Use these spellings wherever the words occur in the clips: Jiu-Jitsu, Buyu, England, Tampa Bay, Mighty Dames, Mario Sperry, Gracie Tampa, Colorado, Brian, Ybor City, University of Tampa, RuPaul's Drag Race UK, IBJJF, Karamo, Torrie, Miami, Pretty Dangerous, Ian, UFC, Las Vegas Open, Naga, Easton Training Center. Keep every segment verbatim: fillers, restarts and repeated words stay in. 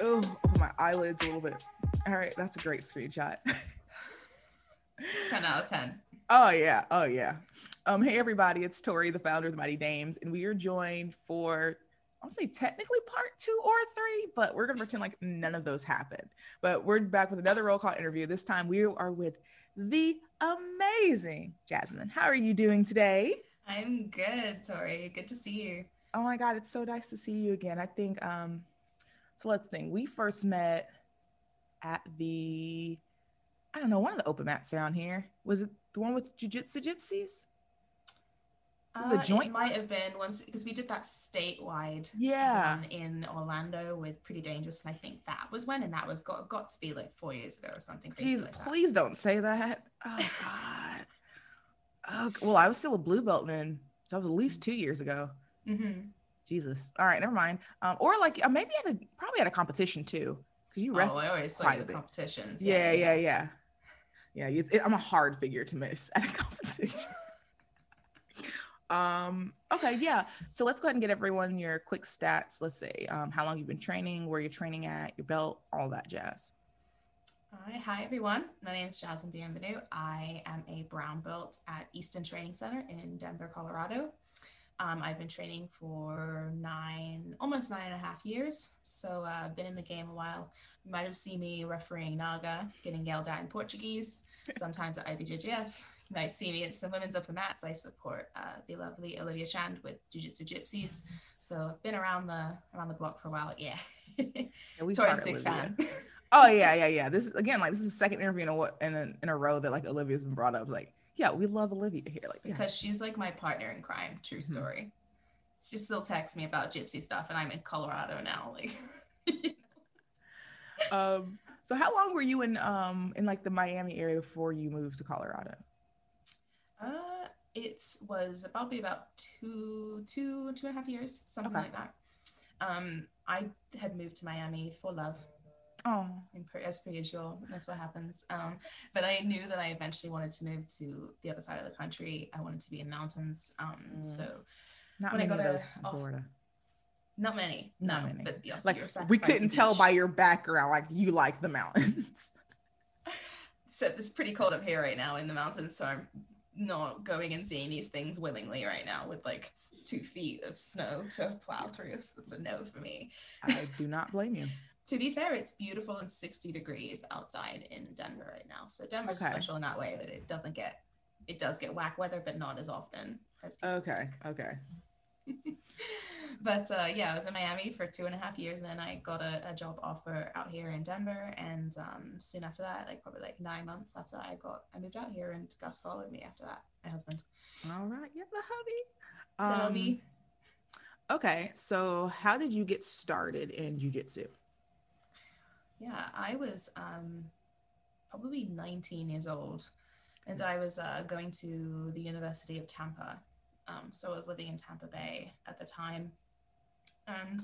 oh, open my eyelids a little bit. All right, that's a great screenshot. ten out of ten. Oh, yeah. Oh, yeah. Um, hey, everybody. It's Tori, the founder of the Mighty Dames, and we are joined for, I would say technically part two or three, but we're going to pretend like none of those happened. But we're back with another roll call interview. This time we are with the amazing Jasmine. How are you doing today? I'm good, Tori. Good to see you. Oh, my God. It's so nice to see you again. I think, um, so let's think. We first met at the, I don't know, one of the open mats down here. Was it the one with Jiu-Jitsu Gypsies? Uh, the joint? It might have been once, because we did that statewide yeah. one in Orlando with Pretty Dangerous, and I think that was when, and that was got got to be like four years ago or something crazy. Jeez, like please that. Don't say that. Oh God. Oh well, I was still a blue belt then. That was at least two years ago. Mm-hmm. Jesus. All right, never mind. Um, or like maybe at a probably at a competition too, because you. Oh, I always saw you at competitions. Yeah, yeah, yeah, yeah. Yeah, you, it, I'm a hard figure to miss at a competition. Um, okay, yeah. So let's go ahead and get everyone your quick stats. Let's say um, how long you've been training, where you're training at, your belt, all that jazz. All right, hi everyone. My name is Jasmine Bienvenue. I am a brown belt at Easton Training Center in Denver, Colorado. Um, I've been training for nine, almost nine and a half years. So I've uh, been in the game a while. You might have seen me refereeing Naga, getting yelled at in Portuguese, sometimes at I B J J F. You might see me, it's the women's open mats. I support uh, the lovely Olivia Chand with Jiu-Jitsu Gypsies. So I've been around the around the block for a while. Yeah. yeah Tori's a big Olivia. Fan. Oh yeah, yeah, yeah. This is again like this is the second interview in a in a, in a row that like Olivia's been brought up. Like, yeah, we love Olivia here. Like yeah. Because she's like my partner in crime. True story. Mm-hmm. She still texts me about gypsy stuff, and I'm in Colorado now. Like. You know? Um. So how long were you in um in like the Miami area before you moved to Colorado? Uh, it was probably about two, two, two and a half years, something okay. like that. Um, I had moved to Miami for love. Oh, as per usual, that's what happens. Um, but I knew that I eventually wanted to move to the other side of the country. I wanted to be in mountaous. Um, mm. so not many I got of those in Florida. Not many. Not no, many. But yes, like we couldn't tell by your background, like you like the mountains. So it's pretty cold up here right now in the mountains, so I'm not going and seeing these things willingly right now with like two feet of snow to plow through. So that's a no for me. I do not blame you. To be fair, it's beautiful and sixty degrees outside in Denver right now. So Denver's okay. special in that way that it doesn't get, it does get whack weather, but not as often as people okay. think. Okay. But uh, yeah, I was in Miami for two and a half years, and then I got a, a job offer out here in Denver. And um, soon after that, like probably like nine months after that, I got I moved out here, and Gus followed me after that. My husband. All right, yeah, the hubby. The um, hubby. Okay, so how did you get started in jiu-jitsu? Yeah, I was um, probably nineteen years old, and I was uh, going to the University of Tampa. Um, so I was living in Tampa Bay at the time, and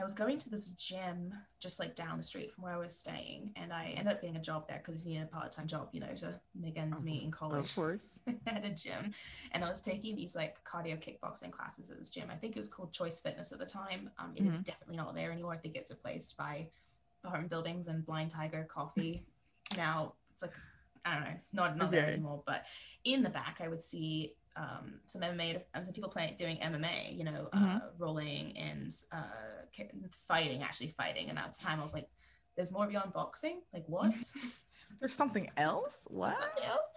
I was going to this gym just like down the street from where I was staying, and I ended up getting a job there because I needed a part-time job, you know, to make ends meet in college. Of course. At a gym, and I was taking these like cardio kickboxing classes at this gym. I think it was called Choice Fitness at the time. Um, it mm-hmm. is definitely not there anymore. I think it's replaced by Barn Buildings and Blind Tiger Coffee. Now it's like, I don't know, it's not, not okay. there anymore, but in the back I would see Um, some M M A, some people playing, doing M M A, you know, mm-hmm. uh, rolling and uh, fighting, actually fighting. And at the time I was like, there's more beyond boxing? Like what? There's something else? What? Something else?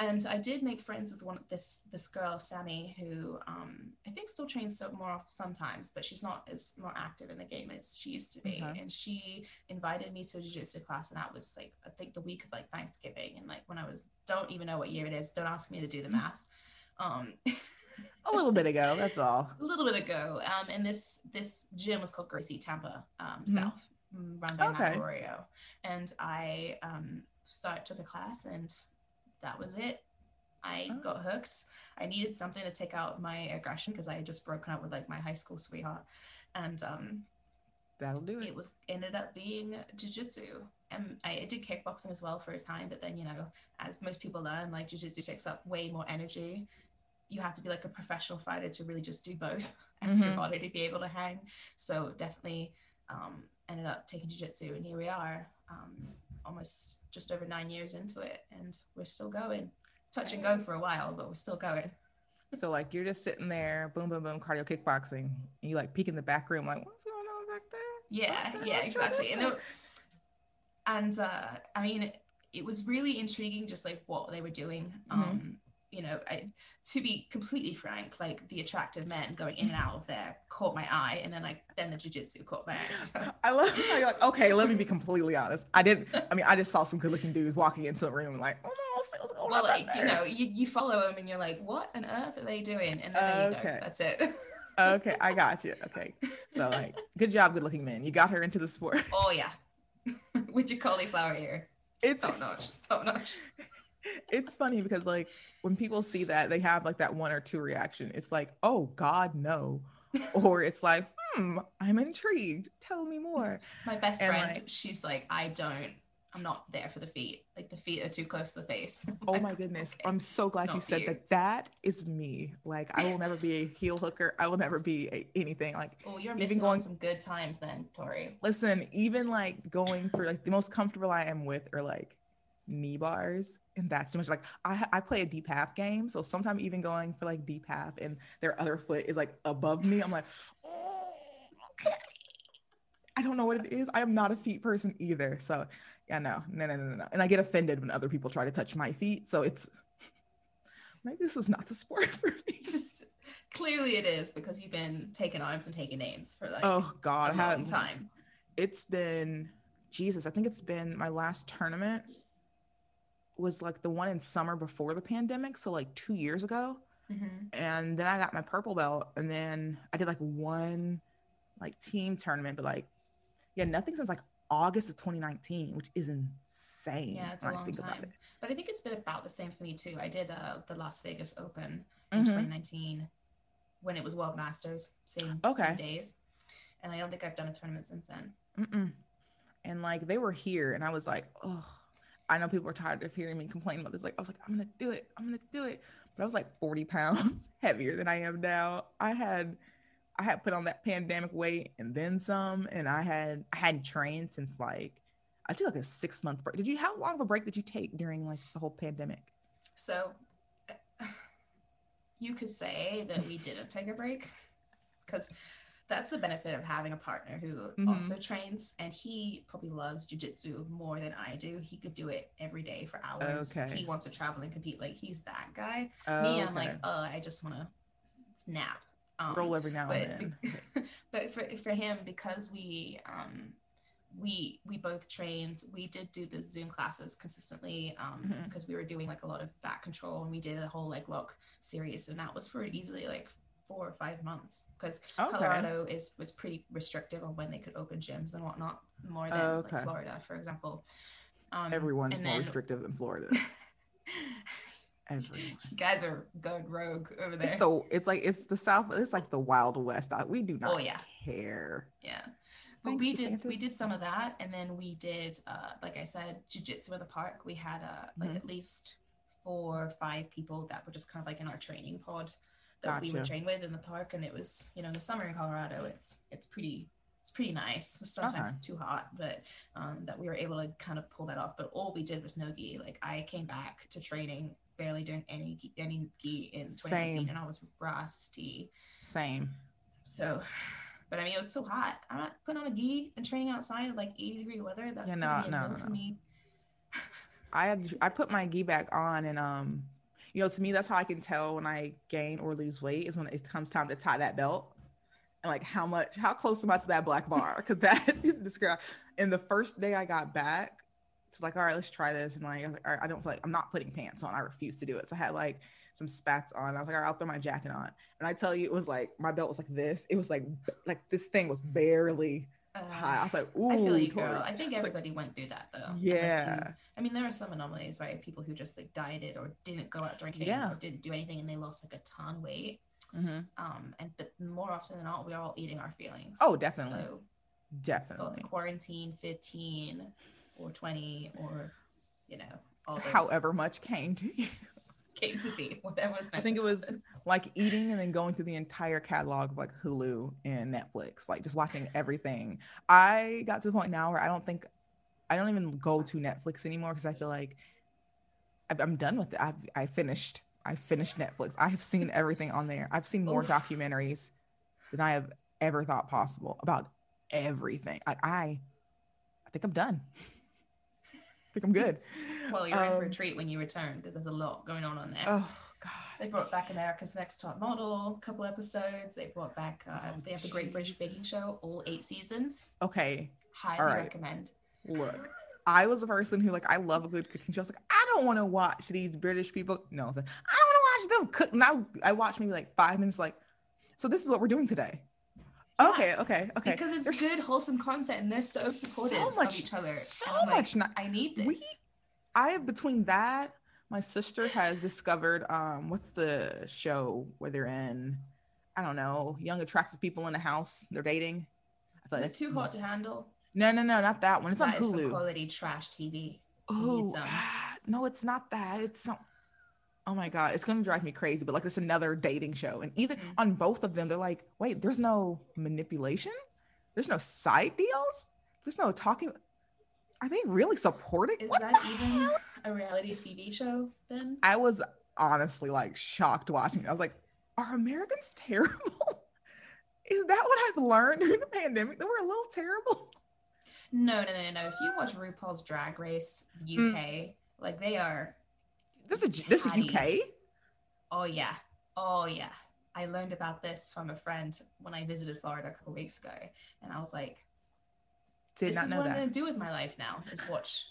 And I did make friends with one this this girl, Sammy, who um, I think still trains so more sometimes, but she's not as more active in the game as she used to be. Okay. And she invited me to a jiu-jitsu class, and that was like, I think the week of like Thanksgiving. And like when I was, don't even know what year it is. Don't ask me to do the math. Um, a little bit ago, that's all. A little bit ago, um, and this this gym was called Gracie Tampa um, mm-hmm. South, run by okay. Macorio, and I um, started took a class, and that was it. I oh. got hooked. I needed something to take out my aggression because I had just broken up with like my high school sweetheart, and um, that'll do it. It was ended up being jiu-jitsu. And I did kickboxing as well for a time, but then you know, as most people learn, like jiu-jitsu takes up way more energy. You have to be like a professional fighter to really just do both and mm-hmm. for your body to be able to hang. So definitely um, ended up taking jiu-jitsu, and here we are, um, almost just over nine years into it, and we're still going. Touch and go for a while, but we're still going. So like you're just sitting there, boom, boom, boom, cardio kickboxing, and you like peek in the back room, like what's going on back there? Yeah, okay, yeah, exactly. And, it, and uh, I mean, it, it was really intriguing, just like what they were doing. Mm-hmm. Um, you know, I, to be completely frank, like the attractive men going in and out of there caught my eye, and then like then the jiu-jitsu caught my eye. So. I love how you're like, okay, let me be completely honest. I didn't. I mean, I just saw some good-looking dudes walking into a room, like, oh no, what's, what's going well, on like there? You know, you, you follow them, and you're like, what on earth are they doing? And then uh, there you okay. go. That's it. Okay, I got you. Okay, so like, good job, good-looking men. You got her into the sport. Oh yeah, with your cauliflower ear. It's top notch. Top notch. It's funny because like when people see that, they have like that one or two reaction. It's like, oh God, no. Or it's like, hmm, I'm intrigued. Tell me more. My best and friend, like, she's like, I don't, I'm not there for the feet. Like the feet are too close to the face. Oh like, my goodness. Okay. I'm so glad you said you. that. That is me. Like I will never be a heel hooker. I will never be a, anything like, oh, you're missing going, on some good times then, Tori. Listen, even like going for like the most comfortable I am with are like knee bars. And that's too much. Like I, I play a deep half game, so sometimes even going for like deep half and their other foot is like above me, I'm like, oh, okay. I don't know what it is. I am not a feet person either. So yeah, no, no, no, no, no. And I get offended when other people try to touch my feet. So it's maybe this was not the sport for me. Just, clearly it is, because you've been taking arms and taking names for like oh god, a long how, time. It's been Jesus. I think it's been my last tournament. Was like the one in summer before the pandemic, so like two years ago. Mm-hmm. And then I got my purple belt, and then I did like one like team tournament, but like yeah, nothing since like August of twenty nineteen, which is insane. Yeah, it's a long time. But I think it's been about the same for me too. I did uh, the Las Vegas Open in mm-hmm. twenty nineteen when it was World Masters, same, okay. same days, and I don't think I've done a tournament since then. Mm-mm. And like they were here, and I was like, oh. I know people are tired of hearing me complain about this. Like, I was like, I'm going to do it. I'm going to do it. But I was like forty pounds heavier than I am now. I had, I had put on that pandemic weight and then some, and I had, I hadn't trained since like, I took like a six month break. Did you, how long of a break did you take during like the whole pandemic? So you could say that we didn't take a break, because that's the benefit of having a partner who mm-hmm. also trains, and he probably loves jiu-jitsu more than I do. He could do it every day for hours. Okay. He wants to travel and compete. Like he's that guy. Oh, me, I'm okay. like, oh, I just want to nap. Um, Roll every now but, and then. But for for him, because we um we we both trained, we did do the Zoom classes consistently um because mm-hmm. we were doing like a lot of back control, and we did a whole like lock series, and that was for easily like four or five months because okay. Colorado is was pretty restrictive on when they could open gyms and whatnot, more than okay. like Florida, for example. Um, Everyone's more then... restrictive than Florida. Everyone. You guys are going rogue over there. It's, the, it's like it's the South. It's like the Wild West. We do not oh, yeah. care. Yeah, but Thanks we did Santa's. we did some of that, and then we did uh, like I said, jiu-jitsu in the park. We had uh, like mm-hmm. at least four or five people that were just kind of like in our training pod. That gotcha. We would train with in the park, and it was, you know, in the summer in Colorado, it's it's pretty it's pretty nice. Sometimes okay. too hot, but um, that we were able to kind of pull that off. But all we did was no gi. Like I came back to training barely doing any any gi in twenty nineteen, Same. And I was rusty. Same. So, but I mean, it was so hot. I'm not putting on a gi and training outside in like eighty degree weather. That's yeah, no, gonna be no, no, for no. me. I had I put my gi back on and um. You know, to me, that's how I can tell when I gain or lose weight is when it comes time to tie that belt, and like how much, how close am I to that black bar? Because that is described. And the first day I got back, it's like, all right, let's try this. And like, I was like, all right, I don't feel like I'm not putting pants on. I refuse to do it. So I had like some spats on. I was like, all right, I'll throw my jacket on. And I tell you, it was like my belt was like this. It was like like this thing was barely. Hi. I was like, ooh, I feel you, girl. I think everybody I like, went through that though. Yeah. You, I mean, there are some anomalies, right? People who just like dieted or didn't go out drinking yeah. or didn't do anything, and they lost like a ton of weight. Mm-hmm. Um, and but more often than not, we're all eating our feelings. Oh, definitely. So, definitely. Quarantine, fifteen or twenty, or you know, all those. However much came to you. came to be. That was my I think it was like eating and then going through the entire catalog of like Hulu and Netflix, like just watching everything. I got to the point now where I don't think, I don't even go to Netflix anymore because I feel like I'm done with it. I've, I finished. I finished Netflix. I have seen everything on there. I've seen more Oof. documentaries than I have ever thought possible about everything. Like I, I think I'm done. I think I'm good. Well, you're um, in for a treat when you return because there's a lot going on on there. Oh God! They brought back America's Next Top Model, a couple episodes. They brought back. Uh, oh, they have the Great British Baking Show, all eight seasons. Okay. Highly right. recommend. Look, I was a person who like I love a good cooking show. I was like, I don't want to watch these British people. No, I don't want to watch them cook. Now I, I watch maybe like five minutes. Like, so this is what we're doing today. Yeah. Okay, okay, okay. Because it's there's good, wholesome content, and they're so supportive so much, of each other. So like, much. Not, I need this. We, I between that, my sister has discovered um, what's the show where they're in? I don't know, young attractive people in a house. They're dating. I feel like it's too hot to handle. No, no, no, not that one. It's that on Hulu. That is quality trash T V. Oh, no, it's not that. It's not. Oh my God, it's gonna drive me crazy. But like, it's another dating show, and either mm-hmm. on both of them, they're like, wait, there's no manipulation, there's no side deals, there's no talking. Are they really supporting? Is what that even hell? A reality T V show? Then I was honestly like shocked watching it. I was like, are Americans terrible? Is that what I've learned during the pandemic? That we're a little terrible. No, no, no, no. If you watch RuPaul's Drag Race U K, mm. like they are. There's a there's a U K. Oh yeah, oh yeah. I learned about this from a friend when I visited Florida a couple weeks ago, and I was like, Did "This not is know what that. I'm gonna do with my life now is watch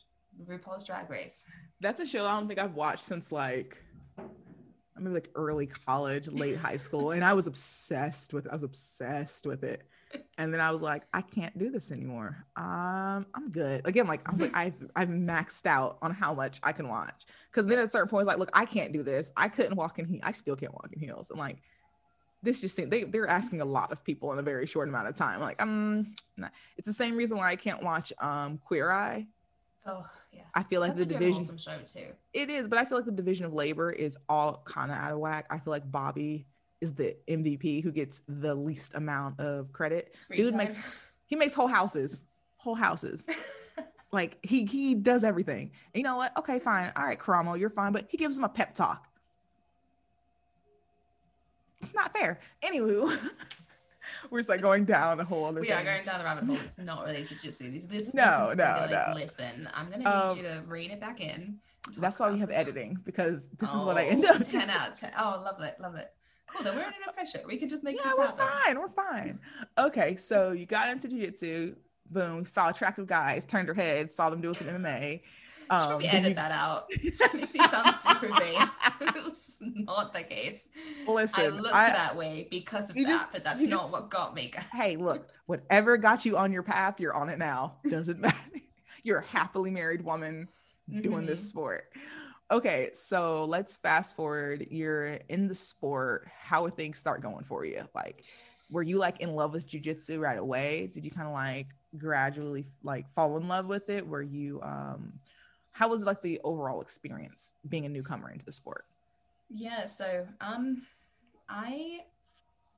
RuPaul's Drag Race." That's a show I don't think I've watched since like maybe like early college, late high school, and I was obsessed with I was obsessed with it. And then I was like, I can't do this anymore. Um, I'm good. Again, like I was like, I've I've maxed out on how much I can watch. Because then at a certain point, it's like, look, I can't do this. I couldn't walk in heels. I still can't walk in heels. And like, this just seems they they're asking a lot of people in a very short amount of time. Like, um, nah. It's the same reason why I can't watch um Queer Eye. Oh yeah. I feel like That's the a division. Good, awesome show too. It is, but I feel like the division of labor is all kind of out of whack. I feel like Bobby is the M V P who gets the least amount of credit. Screen Dude time. makes he makes whole houses, whole houses. Like he he does everything. And you know what? Okay, fine. All right, Karamo, you're fine. But he gives him a pep talk. It's not fair. Anywho, we're just like going down a whole other. We thing. are going down the rabbit hole. It's not related to jiu-jitsu. These this no no like, no. Listen, I'm gonna need um, you to rein it back in. That's why we have editing because this oh, is what I end up. Ten out of ten. Oh, love it, love it. Cool, then we're under no pressure. We could just make yeah, this happen. Yeah, we're fine. We're fine. Okay, so you got into jiu-jitsu. Boom. Saw attractive guys. Turned her head. Saw them do some M M A. Um, Should we edit you... that out? It makes me sound super vain. It's not the case. Listen, I looked I, that way because of that, just, but that's not just, what got me. Hey, look, whatever got you on your path, you're on it now. Doesn't matter. You're a happily married woman mm-hmm. doing this sport. Okay, so let's fast forward. You're in the sport. How would things start going for you? Like, were you like in love with jiu-jitsu right away? Did you kind of like gradually like fall in love with it? Were you, um, how was like the overall experience being a newcomer into the sport? Yeah, so um, I,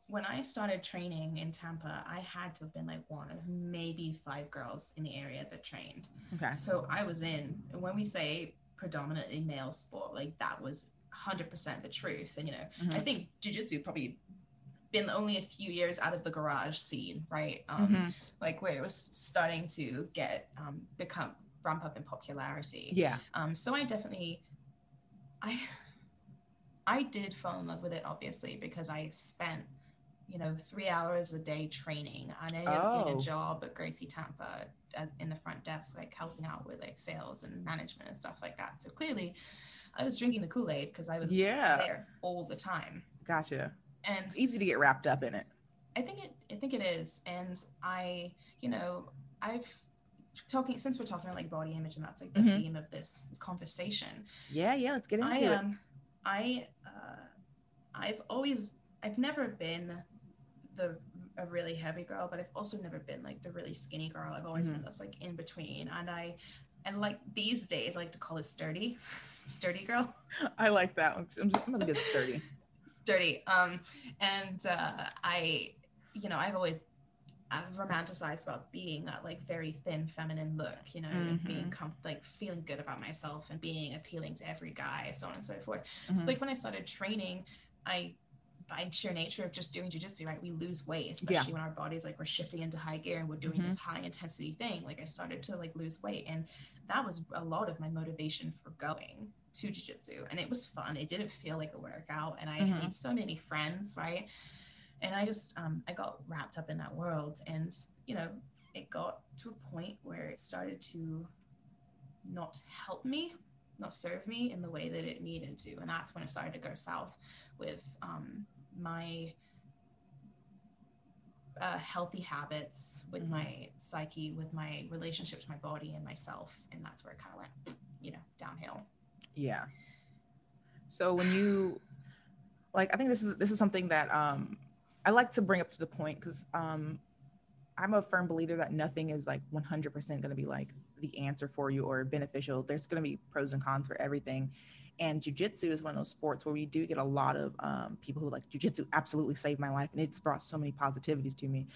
when I started training in Tampa, I had to have been like one of maybe five girls in the area that trained. Okay. So I was in, when we say, predominantly male sport, like that was one hundred percent the truth. And you know, mm-hmm. I think jiu-jitsu probably been only a few years out of the garage scene, right? Um mm-hmm. Like where it was starting to get um become ramp up in popularity. Yeah. Um so I definitely I I did fall in love with it, obviously, because I spent you know, three hours a day training. I ended up oh. getting a job at Gracie Tampa as, in the front desk, like helping out with like sales and management and stuff like that. So clearly I was drinking the Kool-Aid because I was yeah. there all the time. Gotcha. And it's easy to get wrapped up in it. I think it, I think it is. And I, you know, I've talking, since we're talking about like body image and that's like the mm-hmm. theme of this, this conversation. Yeah. Yeah. Let's get into I, it. Um, I, uh, I've always, I've never been, The, a really heavy girl, but I've also never been like the really skinny girl. I've always mm-hmm. been this like in between, and I And like these days, I like to call it sturdy, sturdy girl. I like that one. I'm, just, I'm gonna get sturdy. Sturdy. Um, and uh, I, you know, I've always I've romanticized about being that like very thin feminine look, you know, mm-hmm. and being com- like feeling good about myself and being appealing to every guy, so on and so forth. Mm-hmm. So like when I started training, I. by sheer nature of just doing jiu-jitsu, right, we lose weight, especially yeah. when our bodies, like, we're shifting into high gear and we're doing mm-hmm. this high intensity thing. Like I started to like lose weight, and that was a lot of my motivation for going to jiu-jitsu. And it was fun, it didn't feel like a workout, and I mm-hmm. made so many friends, right? And I just um I got wrapped up in that world, and you know, it got to a point where it started to not help me, not serve me in the way that it needed to. And that's when it started to go south with um my uh, healthy habits, with mm-hmm. my psyche, with my relationship to my body and myself. And that's where it kind of went, you know, downhill. Yeah. So when you, like, I think this is, this is something that um, I like to bring up to the point, because um, I'm a firm believer that nothing is like one hundred percent going to be like the answer for you or beneficial. There's going to be pros and cons for everything. And jiu-jitsu is one of those sports where we do get a lot of um, people who like, jiu-jitsu absolutely saved my life, and it's brought so many positivities to me.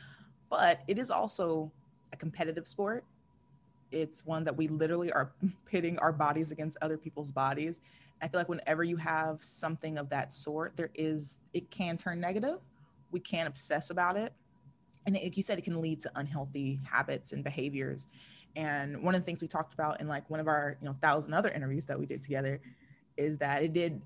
But it is also a competitive sport. It's one that we literally are pitting our bodies against other people's bodies. I feel like whenever you have something of that sort, there is, it can turn negative. We can obsess about it. And like you said, it can lead to unhealthy habits and behaviors. And one of the things we talked about in like one of our, you know, thousand other interviews that we did together is that it did,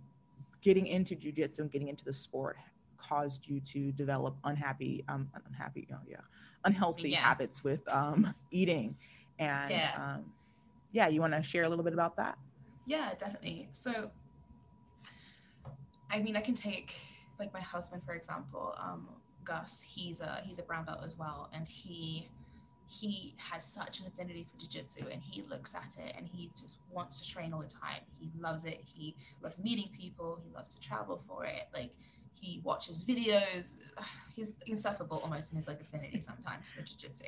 getting into jiu-jitsu and getting into the sport caused you to develop unhappy, um, unhappy, oh yeah, unhealthy yeah. habits with um, eating. And yeah, um, yeah you want to share a little bit about that? Yeah, definitely. So, I mean, I can take like my husband, for example, um, Gus, he's a, he's a brown belt as well. And he, he has such an affinity for jiu-jitsu, and he looks at it and he just wants to train all the time. He loves it. He loves meeting people. He loves to travel for it. Like, he watches videos. He's insufferable almost in his like affinity sometimes for jiu-jitsu.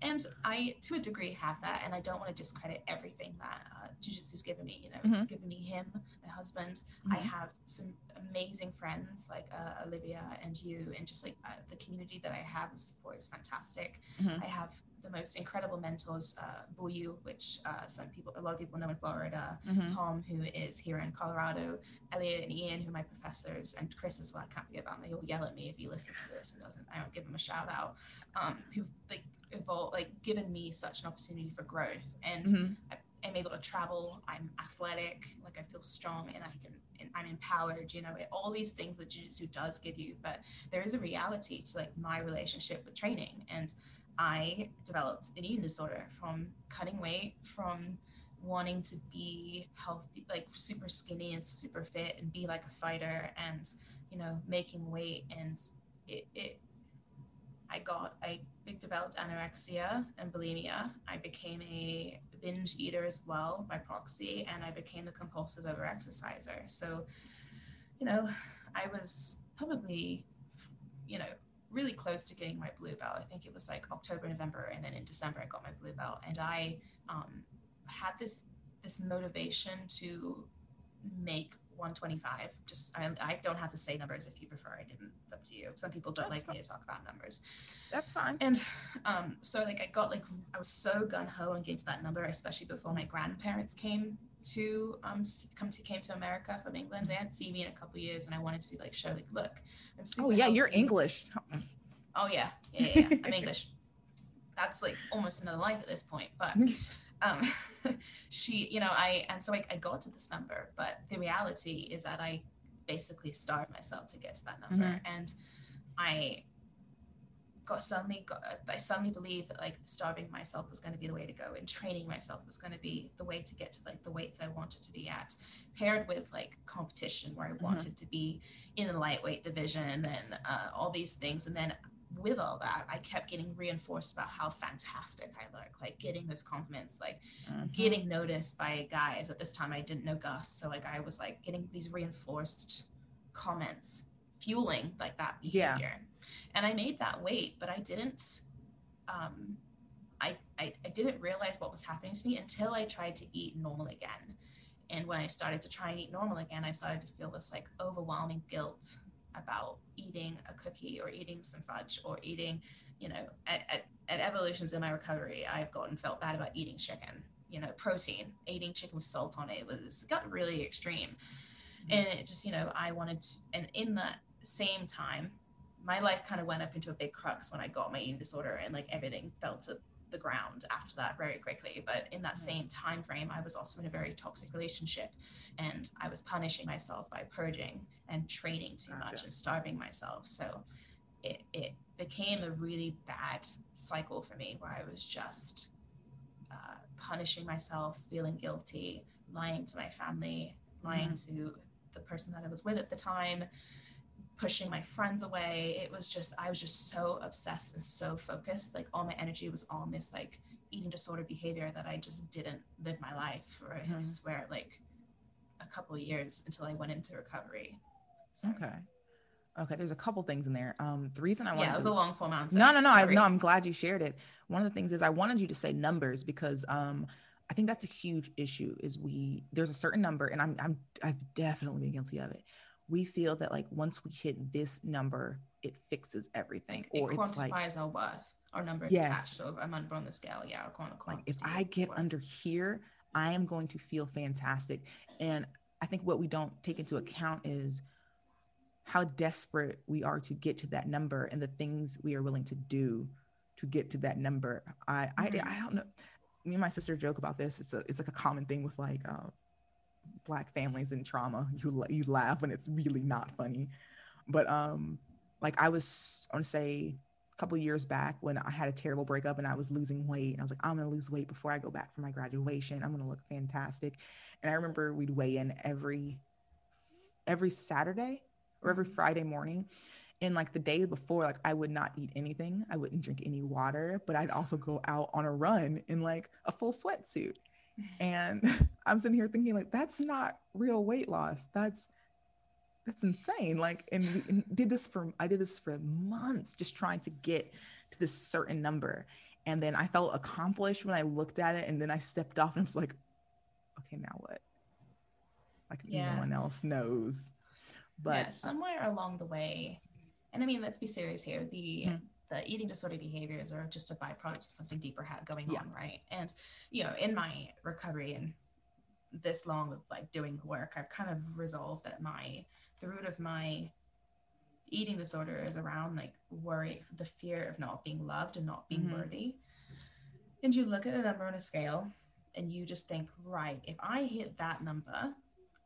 And I, to a degree, have that. And I don't want to discredit everything that uh, jiu-jitsu's given me. You know, mm-hmm. it's given me him, my husband. Mm-hmm. I have some amazing friends like uh, Olivia and you, and just like uh, the community that I have of support is fantastic. Mm-hmm. I have the most incredible mentors, uh, Buyu, which uh, some people, a lot of people know in Florida, mm-hmm. Tom, who is here in Colorado, Elliot and Ian, who are my professors, and Chris as well. I can't forget about them. He'll yell at me if he listens to this and doesn't, I don't give him a shout out, um, who've like evolved, like given me such an opportunity for growth. And mm-hmm. I am able to travel, I'm athletic, like I feel strong, and I can, and I'm empowered, you know, it, all these things that jiu-jitsu does give you. But there is a reality to like my relationship with training. And I developed an eating disorder from cutting weight, from wanting to be healthy, like super skinny and super fit and be like a fighter, and, you know, making weight. And it, it I got, I developed anorexia and bulimia. I became a binge eater as well by proxy, and I became a compulsive overexerciser. So, you know, I was probably, you know, really close to getting my blue belt. I think it was like October, November, and then in December I got my blue belt. And I um, had this this motivation to make one twenty-five. Just I, I don't have to say numbers if you prefer. I didn't. It's up to you. Some people don't that's like fine. Me to talk about numbers. That's fine. And um, so like I got like I was so gung ho on getting to that number, especially before my grandparents came to um come to came to America from England. They hadn't seen me in a couple of years, and I wanted to like show like, look, I'm super oh yeah healthy. You're English. Oh yeah yeah yeah, yeah. I'm English. That's like almost another life at this point. But um she, you know, I and so I, I got to this number, but the reality is that I basically starved myself to get to that number. Mm-hmm. And I got suddenly got, I suddenly believed that like starving myself was going to be the way to go, and training myself was going to be the way to get to like the weights I wanted to be at, paired with like competition where I mm-hmm. wanted to be in the lightweight division and uh, all these things. And then with all that, I kept getting reinforced about how fantastic I look, like getting those compliments, like mm-hmm. getting noticed by guys. At this time I didn't know Gus, so like I was like getting these reinforced comments fueling like that behavior. Yeah. And I made that weight, but I didn't, um, I, I I, I didn't realize what was happening to me until I tried to eat normal again. And when I started to try and eat normal again, I started to feel this like overwhelming guilt about eating a cookie or eating some fudge or eating, you know, at, at, at Evolutions in my recovery, I've gotten felt bad about eating chicken, you know, protein, eating chicken with salt on it. It was, it got really extreme. Mm-hmm. And it just, you know, I wanted to, and in that same time, my life kind of went up into a big crux when I got my eating disorder, and like everything fell to the ground after that very quickly. But in that same time frame, I was also in a very toxic relationship, and I was punishing myself by purging and training too gotcha. much and starving myself. So it, it became a really bad cycle for me, where I was just uh, punishing myself, feeling guilty, lying to my family, lying mm-hmm. to the person that I was with at the time, pushing my friends away. It was just, I was just so obsessed and so focused. Like all my energy was on this like eating disorder behavior that I just didn't live my life for, mm-hmm. I swear, like a couple of years until I went into recovery. So. Okay. Okay. There's a couple things in there. Um, the reason I wanted Yeah, it was to, a long form answer. No, no, no. I, no, I'm glad you shared it. One of the things is I wanted you to say numbers, because um, I think that's a huge issue is we, there's a certain number, and I'm, I'm, I've definitely been guilty of it. We feel that like once we hit this number, it fixes everything. It or it's like quantifies our worth, our number is attached. So if I'm under on the scale, yeah, I'll like if I get worth. under here, I am going to feel fantastic. And I think what we don't take into account is how desperate we are to get to that number and the things we are willing to do to get to that number. I mm-hmm. I, I don't know. Me and my sister joke about this. It's a it's like a common thing with like. Uh, Black families in trauma. You you laugh when it's really not funny, but um, like I was, I want to say a couple of years back when I had a terrible breakup and I was losing weight, and I was like, I'm gonna lose weight before I go back for my graduation. I'm gonna look fantastic. And I remember we'd weigh in every every Saturday or every Friday morning. And like the day before, like I would not eat anything. I wouldn't drink any water, but I'd also go out on a run in like a full sweatsuit. And I'm sitting here thinking like, that's not real weight loss. That's, that's insane. Like, and, we, and did this for, I did this for months, just trying to get to this certain number. And then I felt accomplished when I looked at it. And then I stepped off and I was like, okay, now what? Like yeah. no one else knows, but yeah, somewhere along the way. And I mean, let's be serious here. The, mm-hmm. the eating disorder behaviors are just a byproduct of something deeper had going yeah. on, right? And, you know, in my recovery and this long of like doing the work, I've kind of resolved that my, the root of my eating disorder is around like worry, the fear of not being loved and not being mm-hmm. worthy. And you look at a number on a scale and you just think, right, if I hit that number,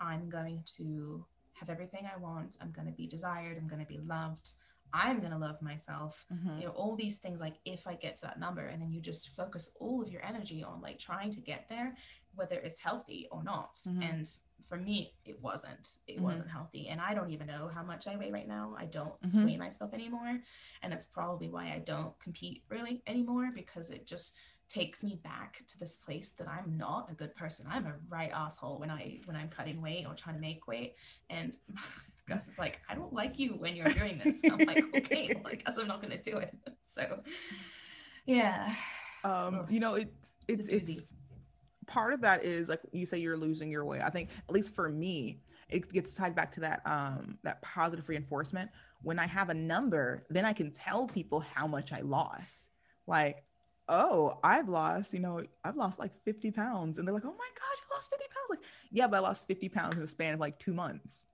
I'm going to have everything I want. I'm going to be desired. I'm going to be loved. I'm going to love myself, mm-hmm. you know, all these things, like if I get to that number, and then you just focus all of your energy on like trying to get there, whether it's healthy or not. Mm-hmm. And for me, it wasn't, it mm-hmm. wasn't healthy. And I don't even know how much I weigh right now. I don't mm-hmm. weigh myself anymore. And that's probably why I don't compete really anymore, because it just takes me back to this place that I'm not a good person. I'm a right asshole when I, when I'm cutting weight or trying to make weight. And Gus is like, I don't like you when you're doing this. And I'm like, okay, well, I guess I'm not going to do it. So, yeah. Um, you know, it's, it's, it's part of that is like, you say you're losing your way. I think at least for me, it gets tied back to that, um, that positive reinforcement. When I have a number, then I can tell people how much I lost. Like, oh, I've lost, you know, I've lost like fifty pounds. And they're like, oh my God, you lost fifty pounds. Like, yeah, but I lost fifty pounds in the span of like two months.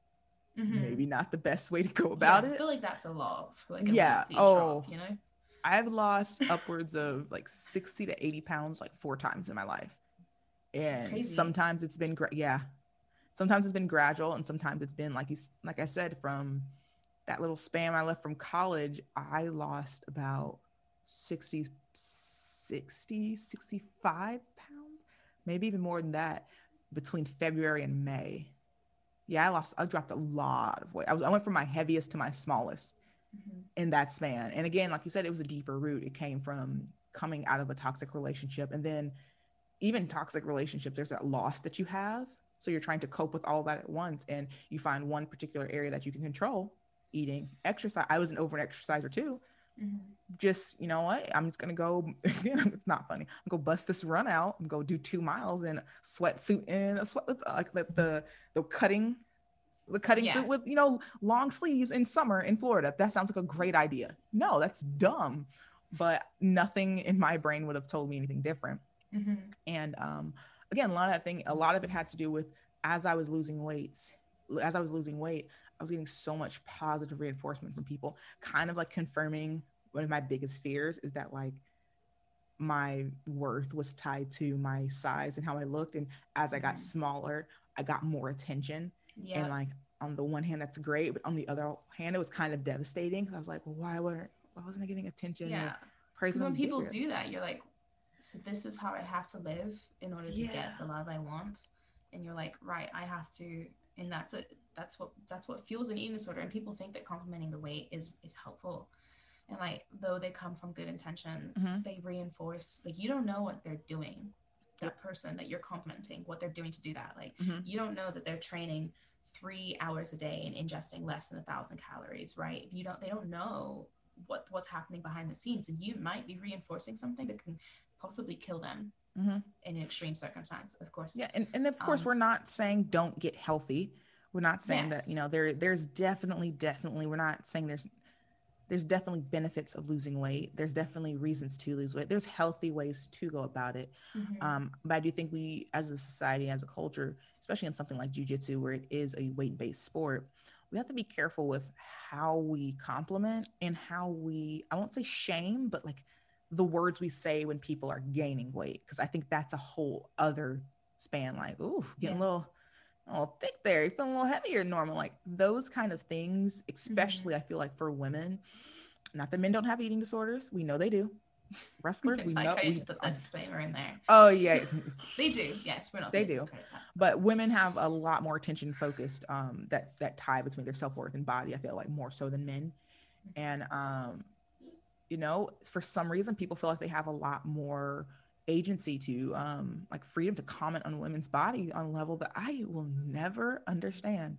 Mm-hmm. Maybe not the best way to go about yeah, it. I feel like that's a lot. Like a yeah. Oh, drop, you know, I've lost upwards of like sixty to eighty pounds, like four times in my life. And sometimes it's been great. Yeah. Sometimes it's been gradual. And sometimes it's been like you, like I said, from that little spam I left from college, I lost about sixty, sixty, sixty-five pounds, maybe even more than that between February and May. Yeah, I lost, I dropped a lot of weight. I was, I went from my heaviest to my smallest mm-hmm. in that span. And again, like you said, it was a deeper root. It came from coming out of a toxic relationship. And then even toxic relationships, there's that loss that you have. So you're trying to cope with all that at once. And you find one particular area that you can control, eating, exercise. I was an over an exerciser too. Mm-hmm. Just, you know what, I'm just going to go, you know, it's not funny. I'm going to bust this run out and go do two miles in a sweatsuit and a sweat, like the, the, the cutting, the cutting yeah. suit with, you know, long sleeves in summer in Florida. That sounds like a great idea. No, that's dumb, but nothing in my brain would have told me anything different. Mm-hmm. And um, again, a lot of that thing, a lot of it had to do with, as I was losing weight, as I was losing weight, I was getting so much positive reinforcement from people, kind of like confirming one of my biggest fears is that like my worth was tied to my size and how I looked. And as I got smaller, I got more attention. Yeah. And like, on the one hand, that's great. But on the other hand, it was kind of devastating. Cause I was like, well, why weren't, why wasn't I getting attention? Yeah. Because when people bigger? do that, you're like, so this is how I have to live in order to yeah. get the love I want. And you're like, right, I have to, and that's it. That's what, that's what fuels an eating disorder. And people think that complimenting the weight is, is helpful. And like, though they come from good intentions, mm-hmm. they reinforce, like, you don't know what they're doing, that yeah. person that you're complimenting, what they're doing to do that. Like, mm-hmm. you don't know that they're training three hours a day and ingesting less than a thousand calories, right? You don't, they don't know what, what's happening behind the scenes. And you might be reinforcing something that can possibly kill them mm-hmm. in an extreme circumstance, of course. Yeah. And, and of course, um, we're not saying don't get healthy. We're not saying yes. that, you know, there, there's definitely, definitely, we're not saying there's, there's definitely benefits of losing weight. There's definitely reasons to lose weight. There's healthy ways to go about it. Mm-hmm. Um, but I do think we, as a society, as a culture, especially in something like jiu-jitsu, where it is a weight-based sport, we have to be careful with how we compliment and how we, I won't say shame, but like the words we say when people are gaining weight. Cause I think that's a whole other span, like, ooh, getting yeah. a little, a little thick there, you're feeling a little heavier than normal. Like those kind of things, especially mm-hmm. I feel like for women, not that men don't have eating disorders. We know they do. Wrestlers, we I know. I tried to put that disclaimer in there. Oh yeah. They do. Yes. We're not. They do. But women have a lot more attention focused, um, that, that tie between their self-worth and body, I feel like more so than men. And, um, you know, for some reason, people feel like they have a lot more agency to um like freedom to comment on women's bodies on a level that I will never understand.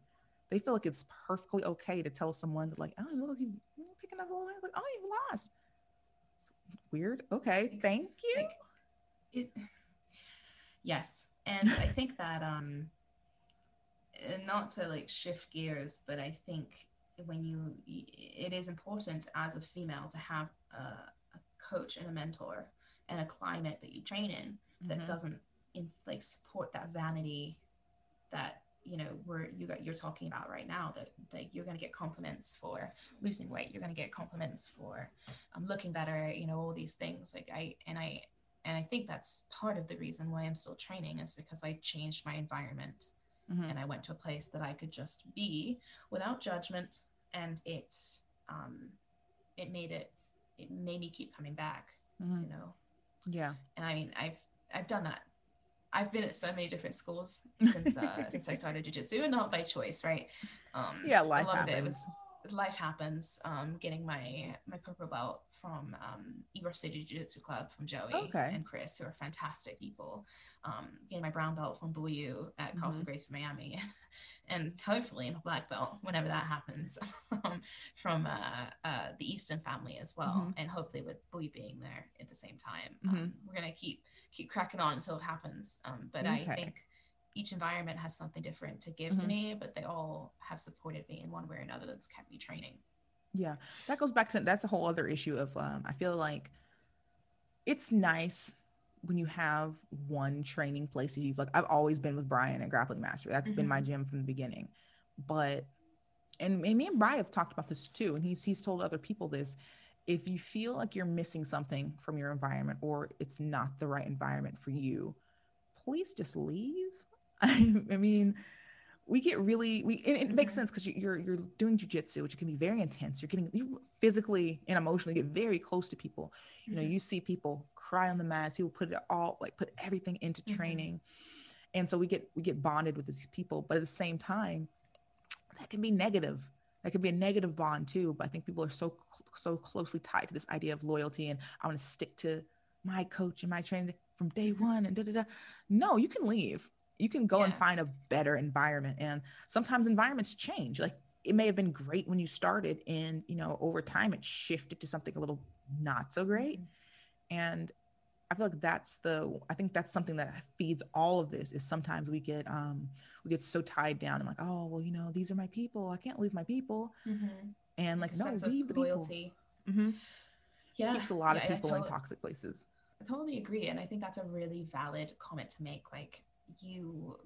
They feel like it's perfectly okay to tell someone that, like, I don't know, you picking up a little, like, oh, you've lost. It's weird. Okay, like, thank you. Like, it, yes, and I think that um, not to like shift gears, but I think when you, it is important as a female to have a, a coach and a mentor. And a climate that you train in that mm-hmm. doesn't in, like support that vanity that, you know, we're, you got, you're talking about right now, that, that you're going to get compliments for losing weight. You're going to get compliments for um, looking better, you know, all these things. Like I, and I, and I think that's part of the reason why I'm still training is because I changed my environment mm-hmm. and I went to a place that I could just be without judgment. And it, um, it made it, it made me keep coming back, mm-hmm. you know? Yeah. And I mean, I've, I've done that. I've been at so many different schools since, uh, since I started jiu-jitsu, and not by choice. Right. Um, yeah. Life a lot happens. Of it was life happens. Um, getting my, my purple belt from, um, University Jiu-Jitsu Club from Joey okay. and Chris, who are fantastic people. Um, getting my brown belt from Buyu at mm-hmm. Carlson Grace, Miami, and hopefully a black belt whenever that happens um, from, uh, uh, the Easton family as well. Mm-hmm. And hopefully with Bobby being there at the same time, um, mm-hmm. we're going to keep, keep cracking on until it happens. Um, but okay. I think each environment has something different to give mm-hmm. to me, but they all have supported me in one way or another. That's kept me training. Yeah. That goes back to, that's a whole other issue of, um, I feel like it's nice when you have one training place that you've, like, I've always been with Brian at Grappling Master. That's mm-hmm. been my gym from the beginning. But, and, and me and Brian have talked about this too. And he's, he's told other people this, if you feel like you're missing something from your environment or it's not the right environment for you, please just leave. I, I mean, we get really, we, and it mm-hmm. makes sense because you, you're, you're doing jujitsu, which can be very intense. You're getting, you physically and emotionally get very close to people. You know, mm-hmm. you see people cry on the mats, people put it all, like put everything into mm-hmm. training. And so we get, we get bonded with these people, but at the same time, that can be negative. That could be a negative bond too. But I think people are so, so closely tied to this idea of loyalty and I want to stick to my coach and my trainer from day one and da, da, da. No, you can leave. You can go yeah. and find a better environment. And sometimes environments change. Like it may have been great when you started, and, you know, over time it shifted to something a little not so great. And I feel like that's the, I think that's something that feeds all of this, is sometimes we get, um, we get so tied down. I'm like, oh, well, you know, these are my people. I can't leave my people. Mm-hmm. And like, no, leave the loyalty. People. Mm-hmm. Yeah. It keeps a lot yeah, of people totally, in toxic places. I totally agree. And I think that's a really valid comment to make. Like, you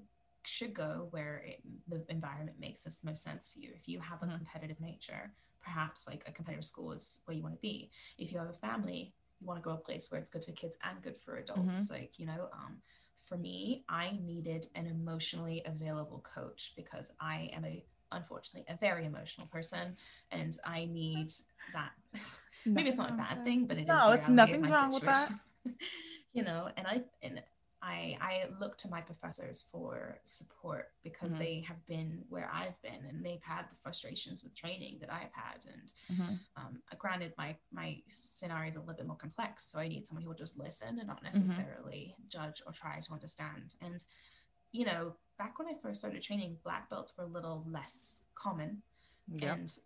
should go where it, the environment makes the most sense for you. If you have a mm-hmm. competitive nature, perhaps like a competitive school is where you want to be. If you have a family, you want to go a place where it's good for kids and good for adults. Mm-hmm. Like, you know, um, for me, I needed an emotionally available coach, because I am a, unfortunately, a very emotional person, and I need that. Maybe it's not a bad thing, but it is. No, it's nothing's wrong with that. You know, and I, and I, I look to my professors for support, because mm-hmm. they have been where I've been, and they've had the frustrations with training that I've had. And mm-hmm. um, granted, my my scenario is a little bit more complex, so I need someone who will just listen and not necessarily mm-hmm. judge or try to understand. And you know, back when I first started training, black belts were a little less common, yep. and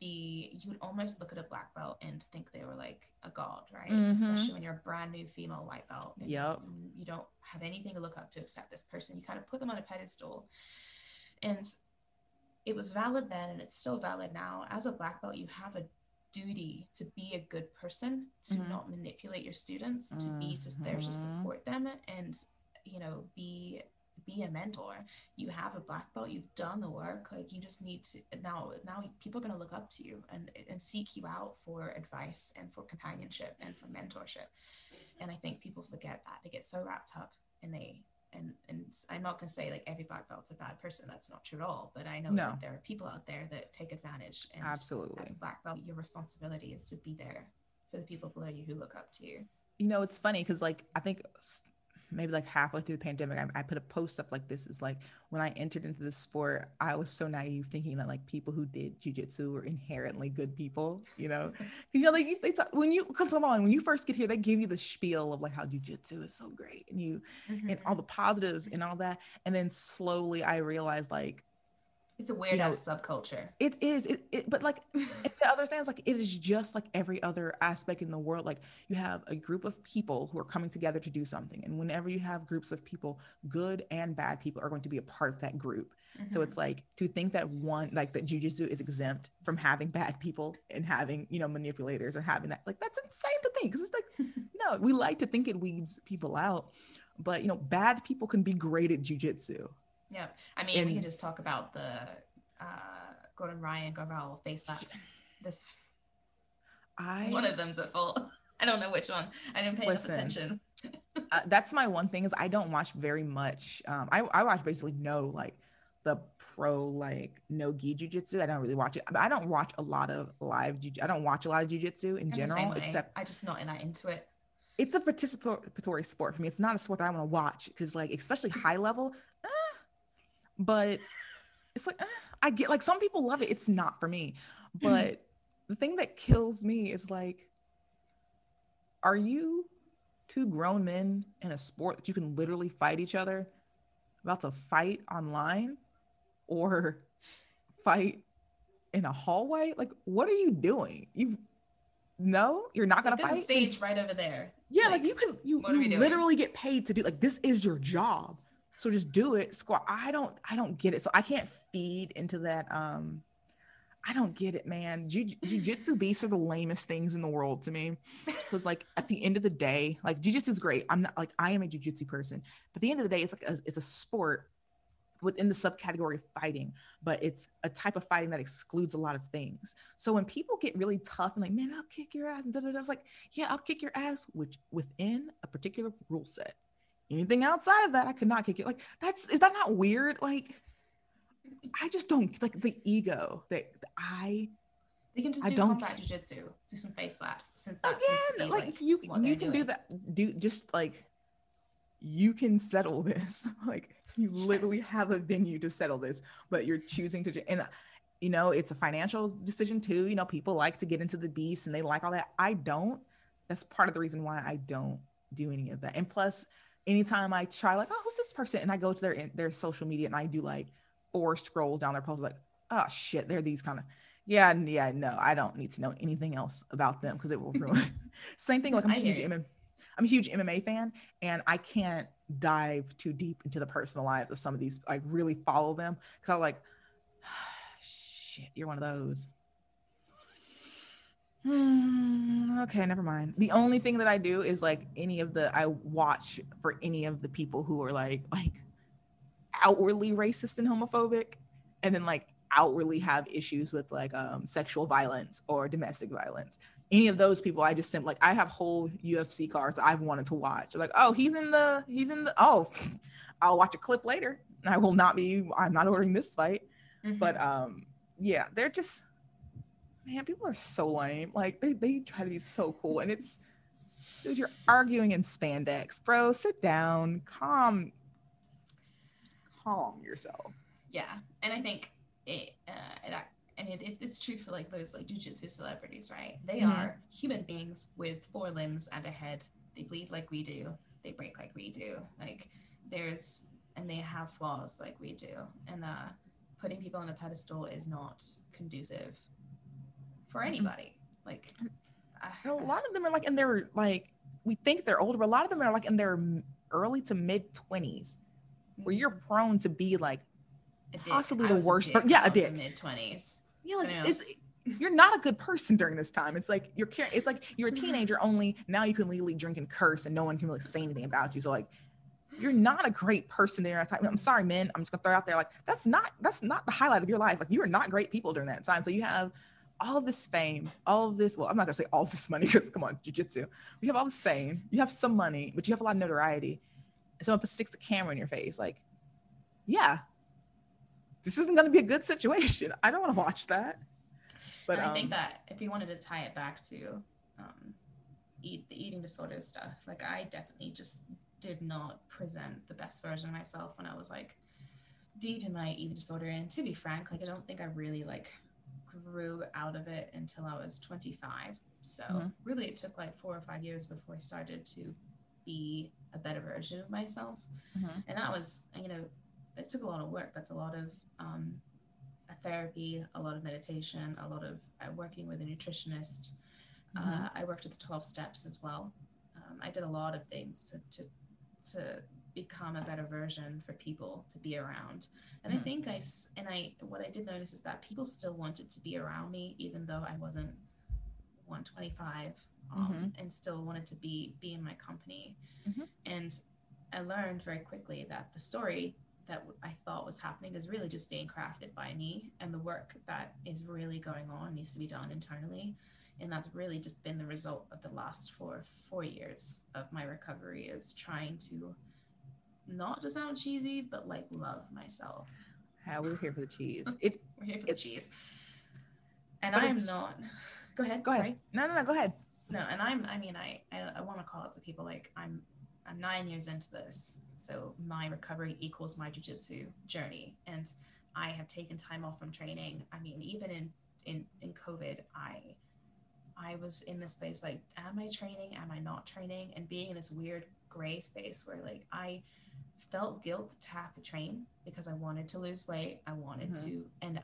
the you would almost look at a black belt and think they were like a god, right? Mm-hmm. Especially when you're a brand new female white belt. Yep. You don't have anything to look up to except this person. You kind of put them on a pedestal. And it was valid then, and it's still valid now. As a black belt, you have a duty to be a good person, to mm-hmm. not manipulate your students, to mm-hmm. be just there to support them, and, you know, be be a mentor. You have a black belt, you've done the work, like you just need to now now people are going to look up to you and and seek you out for advice and for companionship and for mentorship. And I think people forget that. They get so wrapped up, and they and and I'm not going to say like every black belt's a bad person, that's not true at all, but I know no. that there are people out there that take advantage, and absolutely, as a black belt, your responsibility is to be there for the people below you who look up to you. You know, it's funny because like I think maybe like halfway through the pandemic, I, I put a post up like this, is like, when I entered into the sport, I was so naive thinking that like people who did jujitsu were inherently good people, you know, because you know, like they talk, when you come on, when you first get here, they give you the spiel of like how jujitsu is so great, and you, mm-hmm. and all the positives and all that. And then slowly I realized like, it's a weird, you know, ass subculture. It is. It, it but like the other thing is like, it is just like every other aspect in the world. Like you have a group of people who are coming together to do something. And whenever you have groups of people, good and bad people are going to be a part of that group. Mm-hmm. So it's like, to think that one, like that jujitsu is exempt from having bad people and having, you know, manipulators or having that, like, that's insane to think. Cause it's like, no, we like to think it weeds people out, but you know, bad people can be great at jujitsu. Yeah, I mean, and we can just talk about the uh, Gordon Ryan Garval face up. This I one of them's at fault. I don't know which one. I didn't pay listen, enough attention. uh, that's my one thing, is I don't watch very much. Um, I I watch basically no like the pro like no gi jujitsu. I don't really watch it. I don't watch a lot of live. Jiu- I don't watch a lot of jujitsu in I'm general. Except I just not in that into it. It's a participatory sport for me. It's not a sport that I want to watch, because like especially high level. Uh, But it's like, eh, I get like some people love it. It's not for me. But mm-hmm. the thing that kills me is like, are you two grown men in a sport that you can literally fight each other about to fight online or fight in a hallway? Like, what are you doing? You no, you're not going to fight. There's a stage right over there. Yeah. Like, like you can, you, you literally get paid to do, like, this is your job. So just do it, squat. I don't, I don't get it. So I can't feed into that. Um, I don't get it, man. Jiu- jiu-jitsu beefs are the lamest things in the world to me. Cause like at the end of the day, like jiu-jitsu is great. I'm not like, I am a jiu-jitsu person, but at the end of the day, it's like, a, it's a sport within the subcategory of fighting, but it's a type of fighting that excludes a lot of things. So when people get really tough and like, man, I'll kick your ass. And da, da, da, I was like, yeah, I'll kick your ass, which within a particular rule set. Anything outside of that, I could not kick it. Like, that's, is that not weird? Like, I just don't, like, the ego that I, they can just do combat jiu-jitsu, do some face slaps. Since that again, be, like, like, you, you can doing. do that. Do just, like, you can settle this. Like, you yes. literally have a venue to settle this, but you're choosing to, and, you know, it's a financial decision, too. You know, people like to get into the beefs, and they like all that. I don't. That's part of the reason why I don't do any of that. And plus, anytime I try like, oh, who's this person? And I go to their, their social media and I do like four scrolls down their posts, like, oh shit, they're these kind of, yeah, yeah, no, I don't need to know anything else about them because it will ruin. Same thing, like I'm a huge M M A, I'm a huge M M A fan, and I can't dive too deep into the personal lives of some of these, like really follow them, because I'm like, shit, you're one of those. Mm, okay, never mind. The only thing that I do is like any of the, I watch for any of the people who are like like outwardly racist and homophobic, and then like outwardly have issues with like um sexual violence or domestic violence. Any of those people, I just sent, like I have whole U F C cards I've wanted to watch. Like, oh, he's in the, he's in the, oh, I'll watch a clip later. I will not be, I'm not ordering this fight. Mm-hmm. But um, yeah, they're just, man, people are so lame. Like they they try to be so cool. And it's, dude, you're arguing in spandex, bro. Sit down, calm, calm yourself. Yeah, and I think it, uh, that, and it, it, it's true for like those like jiu-jitsu celebrities, right? They mm-hmm. are human beings with four limbs and a head. They bleed like we do. They break like we do. Like there's, and they have flaws like we do. And uh, putting people on a pedestal is not conducive for anybody. Like uh, a lot of them are like, and they're like, we think they're older, but a lot of them are like in their early to mid twenties, where you're prone to be like, possibly the worst. For, yeah, a dick. Mid twenties. Yeah, like it's, you're not a good person during this time. It's like you're car- It's like you're a teenager only. Now you can legally drink and curse, and no one can really say anything about you. So like, you're not a great person during that time. I'm sorry, men. I'm just gonna throw it out there. Like that's not that's not the highlight of your life. Like you are not great people during that time. So you have all of this fame, all of this. Well, I'm not gonna say all this money because come on, jiu-jitsu. You have all this fame. You have some money, but you have a lot of notoriety. And someone sticks a camera in your face. Like, yeah. This isn't going to be a good situation. I don't want to watch that. But and I um, think that if you wanted to tie it back to um, eat, the eating disorder stuff, like I definitely just did not present the best version of myself when I was like deep in my eating disorder. And to be frank, like I don't think I really like grew out of it until I was twenty-five. So mm-hmm. really it took like four or five years before I started to be a better version of myself. Mm-hmm. And that was, you know, it took a lot of work. That's a lot of um, a therapy, a lot of meditation, a lot of uh, working with a nutritionist. Mm-hmm. Uh, I worked at the twelve steps as well. Um, I did a lot of things to, to to become a better version for people to be around. And mm-hmm. I think I and I what I did notice is that people still wanted to be around me, even though I wasn't one twenty-five, um, mm-hmm. and still wanted to be be in my company. Mm-hmm. And I learned very quickly that the story that I thought was happening is really just being crafted by me, and the work that is really going on needs to be done internally. And that's really just been the result of the last four, four years of my recovery, is trying to not just sound cheesy, but like love myself. How we're here for the cheese. It, we're here for it, the cheese. And I'm not, go ahead. Go ahead. Sorry. No, no, no, go ahead. No. And I'm, I mean, I, I, I want to call out to people, like I'm, I'm nine years into this, so my recovery equals my jiu-jitsu journey, and I have taken time off from training. I mean, even in, in, in COVID, I I was in this space like, am I training? Am I not training? And being in this weird gray space where like I felt guilt to have to train because I wanted to lose weight. I wanted mm-hmm. to, and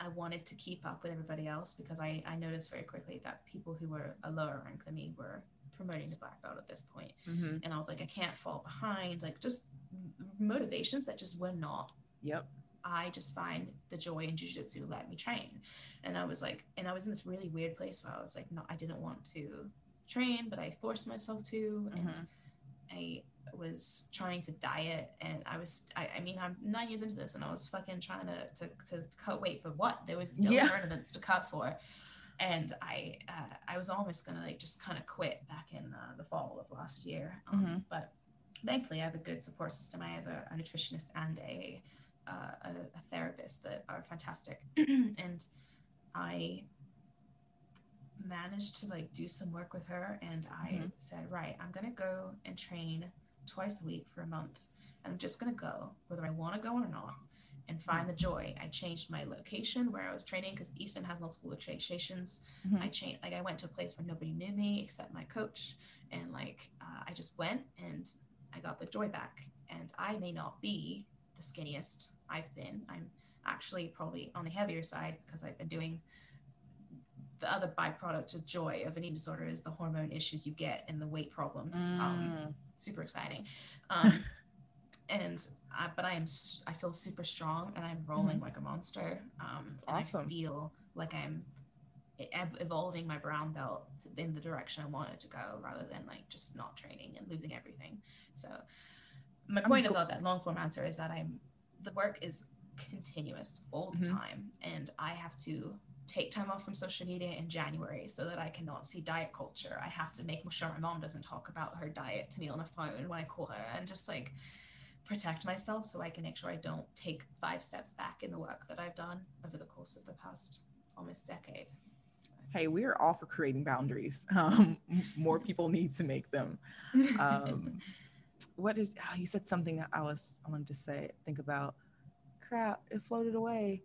I wanted to keep up with everybody else because I, I noticed very quickly that people who were a lower rank than me were promoting the black belt at this point. Mm-hmm. And I was like, I can't fall behind, like just motivations that just were not. Yep. I just find the joy in jiu-jitsu, let me train. And I was like, and I was in this really weird place where I was like, no, I didn't want to train, but I forced myself to, mm-hmm. and I was trying to diet, and I was, I, I mean, I'm nine years into this, and I was fucking trying to, to, to cut weight for what? There was no yeah. tournaments to cut for. And I, uh, I was almost gonna like just kind of quit back in uh, the fall of last year. Um, mm-hmm. But thankfully, I have a good support system. I have a, a nutritionist and a, uh, a a therapist that are fantastic. And I managed to like do some work with her. And I mm-hmm. said, right, I'm gonna go and train twice a week for a month. And I'm just gonna go whether I want to go or not. And find the joy. I changed my location where I was training because Easton has multiple locations. Mm-hmm. I changed, like I went to a place where nobody knew me except my coach, and like uh, I just went and I got the joy back. And I may not be the skinniest I've been. I'm actually probably on the heavier side because I've been doing the other byproduct of joy of an eating disorder is the hormone issues you get and the weight problems. Mm. Um, super exciting. Um, and I, but I am, I feel super strong and I'm rolling mm. like a monster. Um, awesome. I feel like I'm evolving my brown belt in the direction I want it to go rather than like just not training and losing everything. So my point I'm of go- all that long form answer is that I'm, the work is continuous all the mm-hmm. time. And I have to take time off from social media in January so that I cannot see diet culture. I have to make sure my mom doesn't talk about her diet to me on the phone when I call her and just like protect myself so I can make sure I don't take five steps back in the work that I've done over the course of the past almost decade. Hey, we are all for creating boundaries. Um, more people need to make them. Um, what is, oh, you said something that I was, I wanted to say, think about. Crap, it floated away.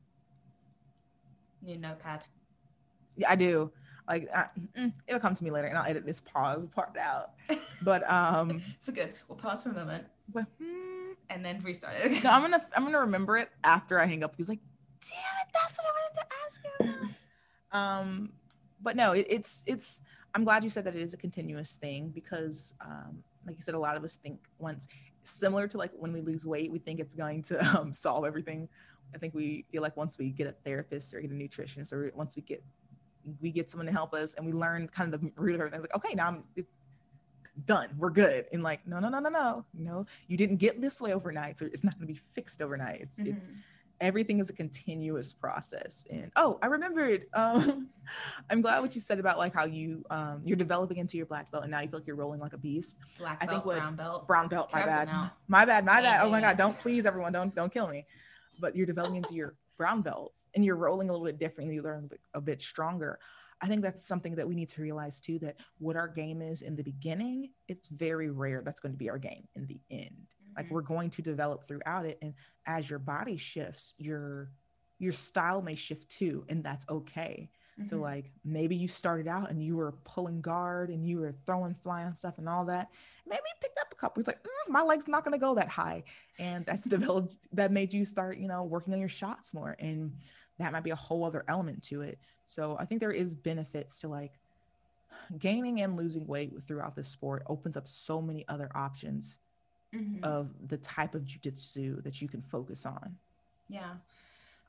Need a notepad. Yeah, I do. Like, I, it'll come to me later and I'll edit this pause part out. But, um, so good. We'll pause for a moment. It's like, hmm. And then restart it again. No, I'm going to, I'm going to remember it after I hang up. He's like, damn it, that's what I wanted to ask you. um, But no, it, it's, it's, I'm glad you said that it is a continuous thing because, um, like you said, a lot of us think once, similar to like when we lose weight, we think it's going to um, solve everything. I think we feel like once we get a therapist or get a nutritionist or once we get, we get someone to help us and we learn kind of the root of everything, it's like, okay, now I'm, it's done, we're good. And like, no, no, no, no, no, no, you didn't get this way overnight. So it's not gonna be fixed overnight. It's, mm-hmm. it's, everything is a continuous process. And oh, I remembered, um, I'm glad what you said about like how you, um, you're developing into your black belt and now you feel like you're rolling like a beast. Black belt, I think what, brown belt. Brown belt, my bad. Out. My bad, my bad. Oh my God, don't please everyone, don't don't kill me. But you're developing into your brown belt and you're rolling a little bit differently, you learn a bit stronger. I think that's something that we need to realize too, that what our game is in the beginning, it's very rare that's going to be our game in the end. Like we're going to develop throughout it. And as your body shifts, your, your style may shift too. And that's okay. Mm-hmm. So like, maybe you started out and you were pulling guard and you were throwing fly on stuff and all that. Maybe you picked up a couple, it's like, mm, my leg's not going to go that high. And that's developed, that made you start, you know, working on your shots more. And that might be a whole other element to it. So I think there is benefits to like gaining and losing weight throughout the sport. Opens up so many other options. Mm-hmm. of the type of jiu-jitsu that you can focus on. Yeah.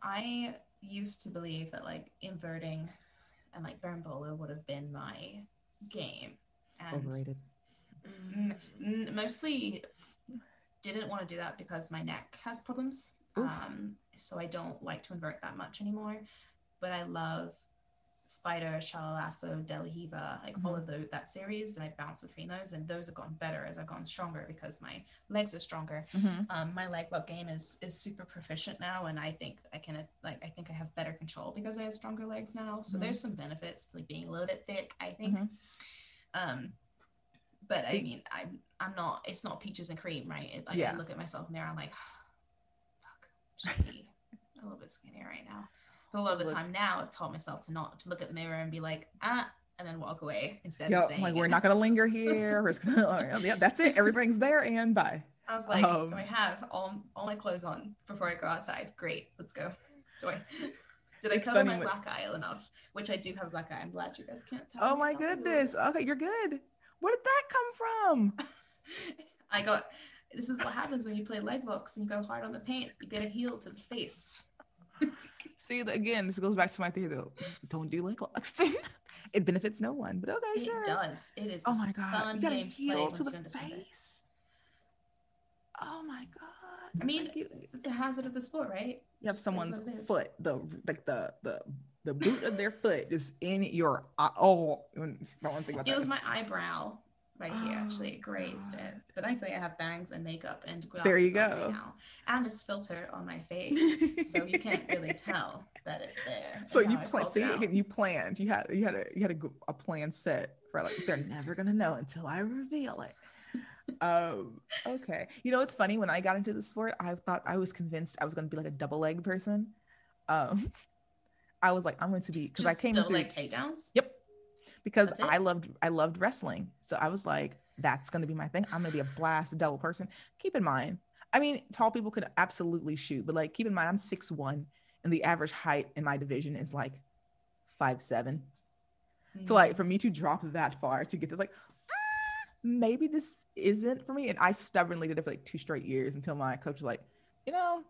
I used to believe that like inverting and like Barambolo would have been my game. And overrated. M- m- mostly didn't want to do that because my neck has problems. Oof. Um, so I don't like to invert that much anymore, but I love Spider, Shala Lasso, Delahiva, like mm-hmm. all of the, that series, and I bounce between those, and those have gotten better as I've gotten stronger because my legs are stronger. Mm-hmm. Um, my leg lock game is is super proficient now, and I think I can like I think I have better control because I have stronger legs now. So mm-hmm. there's some benefits to like being a little bit thick, I think. Mm-hmm. Um, but See, I mean, I'm I'm not. It's not peaches and cream, right? It, like, yeah. I look at myself in the mirror, I'm like, fuck, should be a little bit skinnier right now. A lot of the time now, I've taught myself to not to look at the mirror and be like, ah, and then walk away instead yep, of saying, like, we're not going to linger here. We're just gonna, yep, that's it. Everything's there and bye. I was like, um, do I have all, all my clothes on before I go outside? Great. Let's go. Do I, did I cover my with... black eye enough? Which I do have a black eye. I'm glad you guys can't tell. Oh my goodness. Okay. You're good. Where did that come from? I got, this is what happens when you play leg locks and you go hard on the paint. You get a heel to the face. See, again, this goes back to my theory though. Just don't do leg locks. It benefits no one, but okay, it sure. It does. It is. Oh my God. Fun you got a heel to, to the face. Oh my God. I mean, like, it's a hazard of the sport, right? You have someone's foot, the like the the the boot of their foot is in your eye. Oh, not one thing about it that. It was my eyebrow right here. Oh, actually, it grazed God. It. But thankfully, I have bangs and makeup and glasses there you go. On right now, and this filter on my face, so you can't really tell that it's there. So you plan, see, out. you planned. You had, you had a, you had a, a plan set for like they're never gonna know until I reveal it. Um, okay, you know it's funny. When I got into the sport, I thought I was convinced I was gonna be like a double leg person. Um, I was like, I'm going to be because I came double through, leg takedowns. Yep. Because I loved, I loved wrestling. So I was like, that's going to be my thing. I'm going to be a blast double person. Keep in mind, I mean, tall people could absolutely shoot, but like, keep in mind, I'm six one and the average height in my division is like five seven. Mm-hmm. So like for me to drop that far to get this, like, ah, maybe this isn't for me. And I stubbornly did it for like two straight years until my coach was like, you know,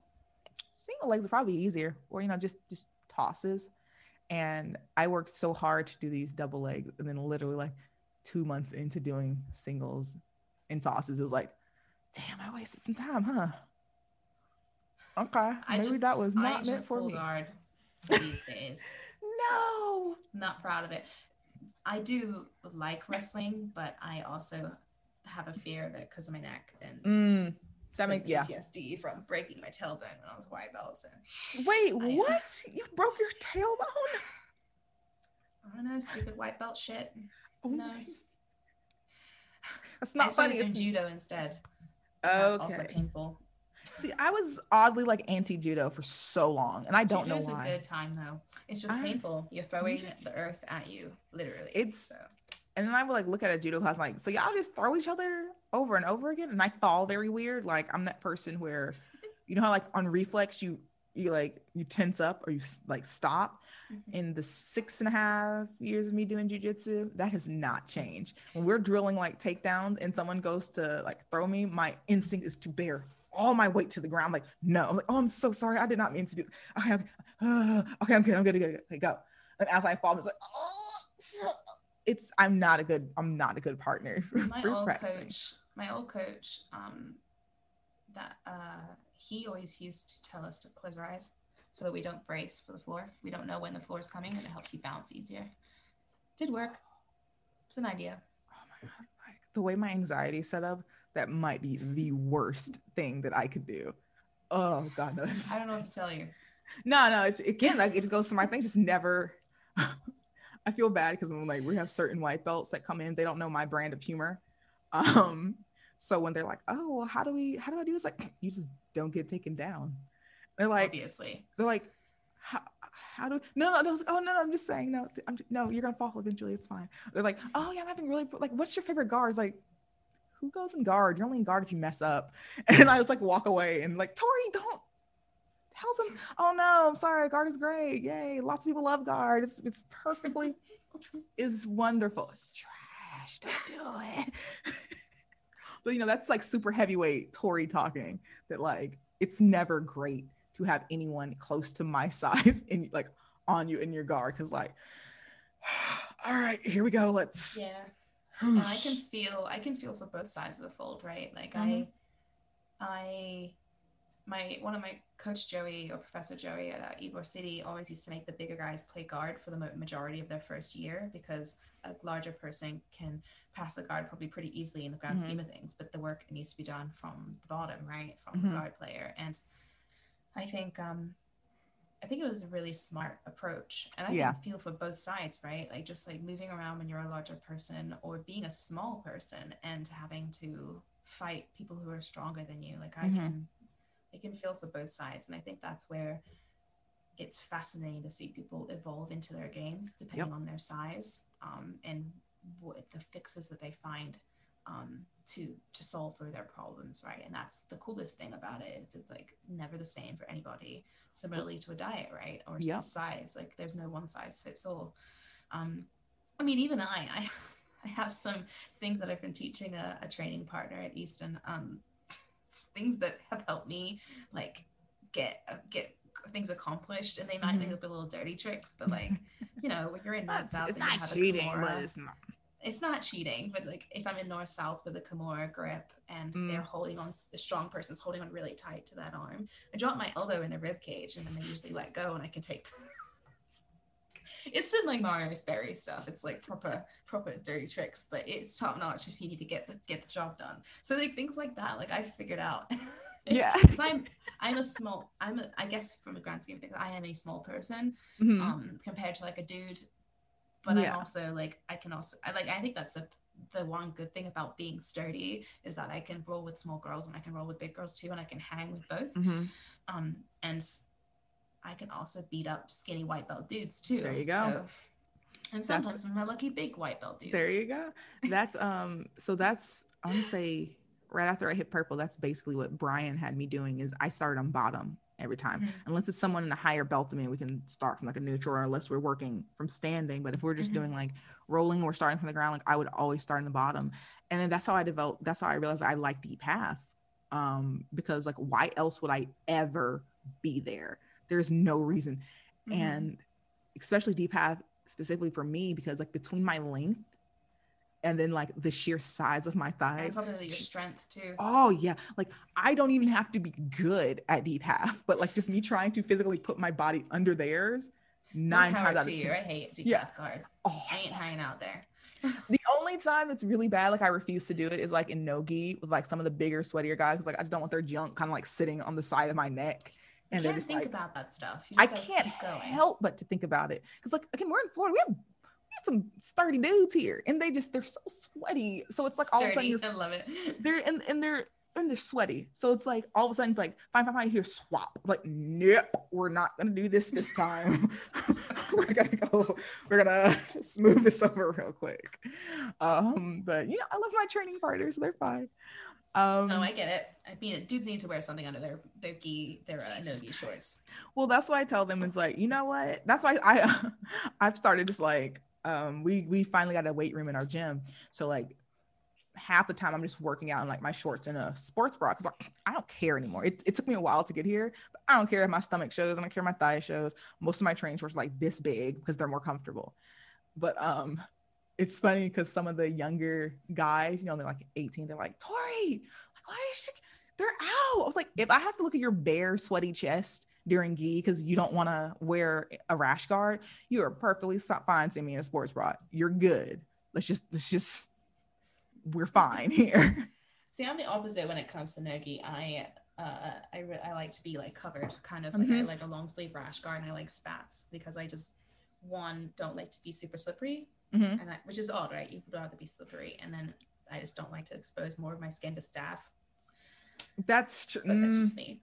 single legs are probably easier, or, you know, just just tosses. And I worked so hard to do these double legs, and then literally like two months into doing singles and tosses, it was like, damn, I wasted some time, huh? Okay, I maybe just, that was not I meant for me. Hard these days. No, not proud of it. I do like wrestling, but I also have a fear of it because of my neck and mm, that makes, P T S D yeah. from breaking my tailbone when I was white belt. So wait, I, what? You broke your tailbone? I don't know, stupid white belt shit. Oh, who knows? That's not I funny. It's judo instead. Okay. That's also painful. See, I was oddly like anti-judo for so long, and I don't Judo's know why. It's a good time though. It's just I, painful. You're throwing yeah. the earth at you, literally. It's so. And then I would like look at a judo class, like, so y'all just throw each other over and over again, and I fall very weird. Like I'm that person where, you know how like on reflex you you like you tense up or you like stop. Mm-hmm. In the six and a half years of me doing jiu-jitsu, that has not changed. When we're drilling like takedowns and someone goes to like throw me, my instinct is to bear all my weight to the ground. I'm like, no, I'm like, oh, I'm so sorry. I did not mean to do it. Okay, I'm, uh, okay, I'm good. I'm good. I'm good. Okay, go. And as I fall, I'm just like, oh, it's, I'm not a good, I'm not a good partner. My old practicing. coach, my old coach, um, that, uh, he always used to tell us to close our eyes so that we don't brace for the floor. We don't know when the floor is coming, and it helps you bounce easier. Did work. It's an idea. Oh my God. Like the way my anxiety is set up, that might be the worst thing that I could do. Oh God, no. I don't know what to tell you. No, no, it's again, like it just goes to my thing, just never. I feel bad because when like we have certain white belts that come in, they don't know my brand of humor. Um, so when they're like, oh, well, how do we, how do I do this? Like, you just don't get taken down. They're like, obviously. They're like, how, how do, no, no, no, oh no, no, I'm just saying, no, I'm just, no, you're gonna fall eventually, it's fine. They're like, oh yeah, I'm having really, like, what's your favorite guard? It's like, who goes in guard? You're only in guard if you mess up. And I just like walk away and like, Tori, don't tell them. Oh no, I'm sorry. Guard is great. Yay. Lots of people love guard. It's, it's perfectly, is wonderful. It's trash. Don't do it. But you know, that's like super heavyweight Tori talking that like, it's never great to have anyone close to my size and like on you in your guard. Cause like, all right, here we go. Let's. Yeah. And I can feel, I can feel for both sides of the fold, right? Like mm-hmm. I, I, my, one of my coach Joey or Professor Joey at uh, Ybor City always used to make the bigger guys play guard for the majority of their first year, because a larger person can pass the guard probably pretty easily in the grand mm-hmm. scheme of things, but the work needs to be done from the bottom, right? From mm-hmm. the guard player. And I think, um, I think it was a really smart approach, and I yeah. can feel for both sides, right? Like just like moving around when you're a larger person or being a small person and having to fight people who are stronger than you. Like I mm-hmm. can, I can feel for both sides. And I think that's where it's fascinating to see people evolve into their game depending yep. on their size um, and what the fixes that they find um, to, to solve for their problems. Right. And that's the coolest thing about it is it's like never the same for anybody, similarly to a diet, right. Or yep. to size, like there's no one size fits all. Um, I mean, even I, I, I have some things that I've been teaching a, a training partner at Easton, um, things that have helped me like get, uh, get things accomplished, and they might mm-hmm. think they'll be little dirty tricks, but like, you know, when you're in that South, it's not cheating, but it's not. It's not cheating, but like if I'm in north-south with a Kimura grip and mm. they're holding on, the strong person's holding on really tight to that arm, I drop my elbow in the rib cage and then they usually let go and I can take them. It's in like Mario Sperry stuff. It's like proper, proper dirty tricks, but it's top-notch if you need to get the, get the job done. So like things like that, like I figured out. Yeah. Because I'm, I'm a small, I'm a, I guess from a grand scheme of things, I am a small person mm-hmm. um, compared to like a dude. But yeah. I'm also like, I can also, I like, I think that's a, the one good thing about being sturdy is that I can roll with small girls and I can roll with big girls too. And I can hang with both. Mm-hmm. Um, and I can also beat up skinny white belt dudes too. There you go. So, and sometimes I'm my lucky big white belt dudes. There you go. That's, um, so that's, I'm gonna say right after I hit purple, that's basically what Brian had me doing is I started on bottom every time. Mm-hmm. Unless it's someone in a higher belt than me, we can start from like a neutral, or unless we're working from standing. But if we're just mm-hmm. doing like rolling or starting from the ground, like I would always start in the bottom. And then that's how I developed, that's how I realized I liked the path. Um, because like, why else would I ever be there? There's no reason. Mm-hmm. And especially deep half specifically for me, because like between my length and then like the sheer size of my thighs, probably your strength too. Oh yeah. Like I don't even have to be good at deep half, but like just me trying to physically put my body under theirs. Nine times out of ten. I hate deep half guard. Oh. I ain't hanging out there. The only time it's really bad, like I refuse to do it, is like in no-gi with like some of the bigger, sweatier guys. Like I just don't want their junk kind of like sitting on the side of my neck. And you can't think like, about that stuff. You I can't help but to think about it. Because like, again, we're in Florida. We have, we have some sturdy dudes here. And they just, they're so sweaty. So it's like sturdy. All of a sudden. You're, I love it. They're, and, and they're, and they're sweaty. So it's like, all of a sudden it's like, fine, fine, fine, here, swap. I'm like, nope, we're not going to do this this time. we're going to go, we're going to just move this over real quick. Um, but you know, I love my training partners. They're fine. Um, oh, I get it. I mean, dudes need to wear something under their their gi, their uh, no-gi shorts. Well, that's why I tell them it's like, you know what? That's why I, I I've started just like um, we we finally got a weight room in our gym. So like half the time I'm just working out in like my shorts and a sports bra because like, I don't care anymore. It it took me a while to get here, but I don't care if my stomach shows. I don't care if my thigh shows. Most of my training shorts are like this big because they're more comfortable. But um. It's funny because some of the younger guys, you know, they're like eighteen. They're like, Tori, like, why is she? They're out. I was like, if I have to look at your bare, sweaty chest during gi because you don't want to wear a rash guard, you are perfectly fine seeing me in a sports bra. You're good. Let's just, let's just, we're fine here. See, I'm the opposite when it comes to no gi. I, uh, I, re- I like to be like covered, kind of like mm-hmm. I like a long sleeve rash guard, and I like spats because I just one don't like to be super slippery. Mm-hmm. And I, which is odd, right? You would rather be slippery, and then I just don't like to expose more of my skin to staff. That's true. But that's just me.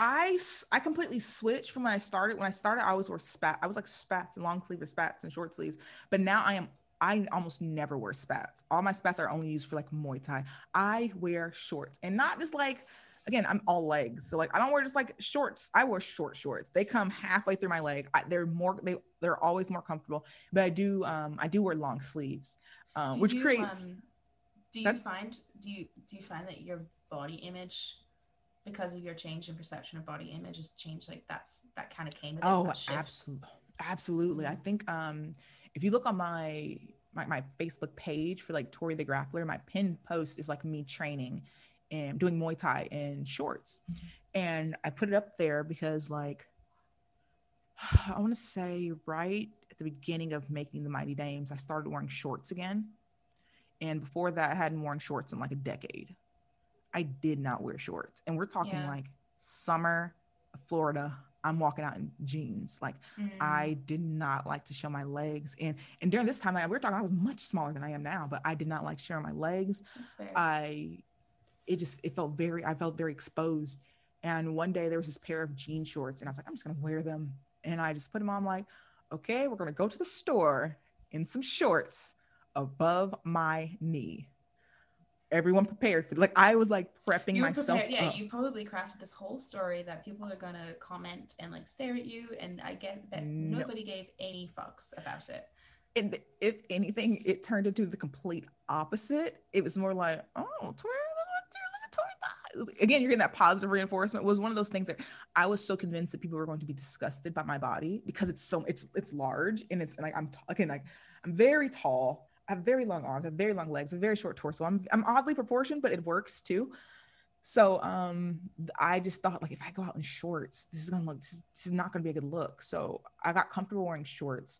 I, I completely switched from when I started. When I started, I always wore spats. I was like spats and long sleeve or spats and short sleeves. But now I am. I almost never wear spats. All my spats are only used for like Muay Thai. I wear shorts, and not just like. Again, I'm all legs. So like, I don't wear just like shorts. I wear short shorts. They come halfway through my leg. I, they're more, they, they're always more comfortable, but I do, um, I do wear long sleeves, um, do which you, creates. Um, do you that, find, do you, do you find that your body image because of your change in perception of body image has changed? Like that's, that kind of came. With oh, absolutely. Absolutely. Mm-hmm. I think, um, if you look on my, my, my Facebook page for like Tori the Grappler, my pinned post is like me training and doing Muay Thai in shorts. And I put it up there because like, I want to say right at the beginning of making the Mighty Dames, I started wearing shorts again. And before that I hadn't worn shorts in like a decade. I did not wear shorts. And we're talking yeah. like summer, Florida, I'm walking out in jeans. Like mm. I did not like to show my legs. And, and during this time, like, we were talking, I was much smaller than I am now, but I did not like showing my legs. That's fair. I, It just, it felt very, I felt very exposed. And one day there was this pair of jean shorts and I was like, I'm just going to wear them. And I just put them on like, okay, we're going to go to the store in some shorts above my knee. Everyone prepared for like, I was like prepping you myself prepared, yeah, up. You probably crafted this whole story that people are going to comment and like stare at you. And I get that no. nobody gave any fucks about it. And if anything, it turned into the complete opposite. It was more like, oh, Twitter. Again, you're getting that positive reinforcement. It was one of those things that I was so convinced that people were going to be disgusted by my body because it's so it's it's large and it's and like I'm t- again like I'm very tall, I have very long arms, I have very long legs, a very short torso. I'm I'm oddly proportioned, but it works too. So um, I just thought like if I go out in shorts, this is gonna look this is, this is not gonna be a good look. So I got comfortable wearing shorts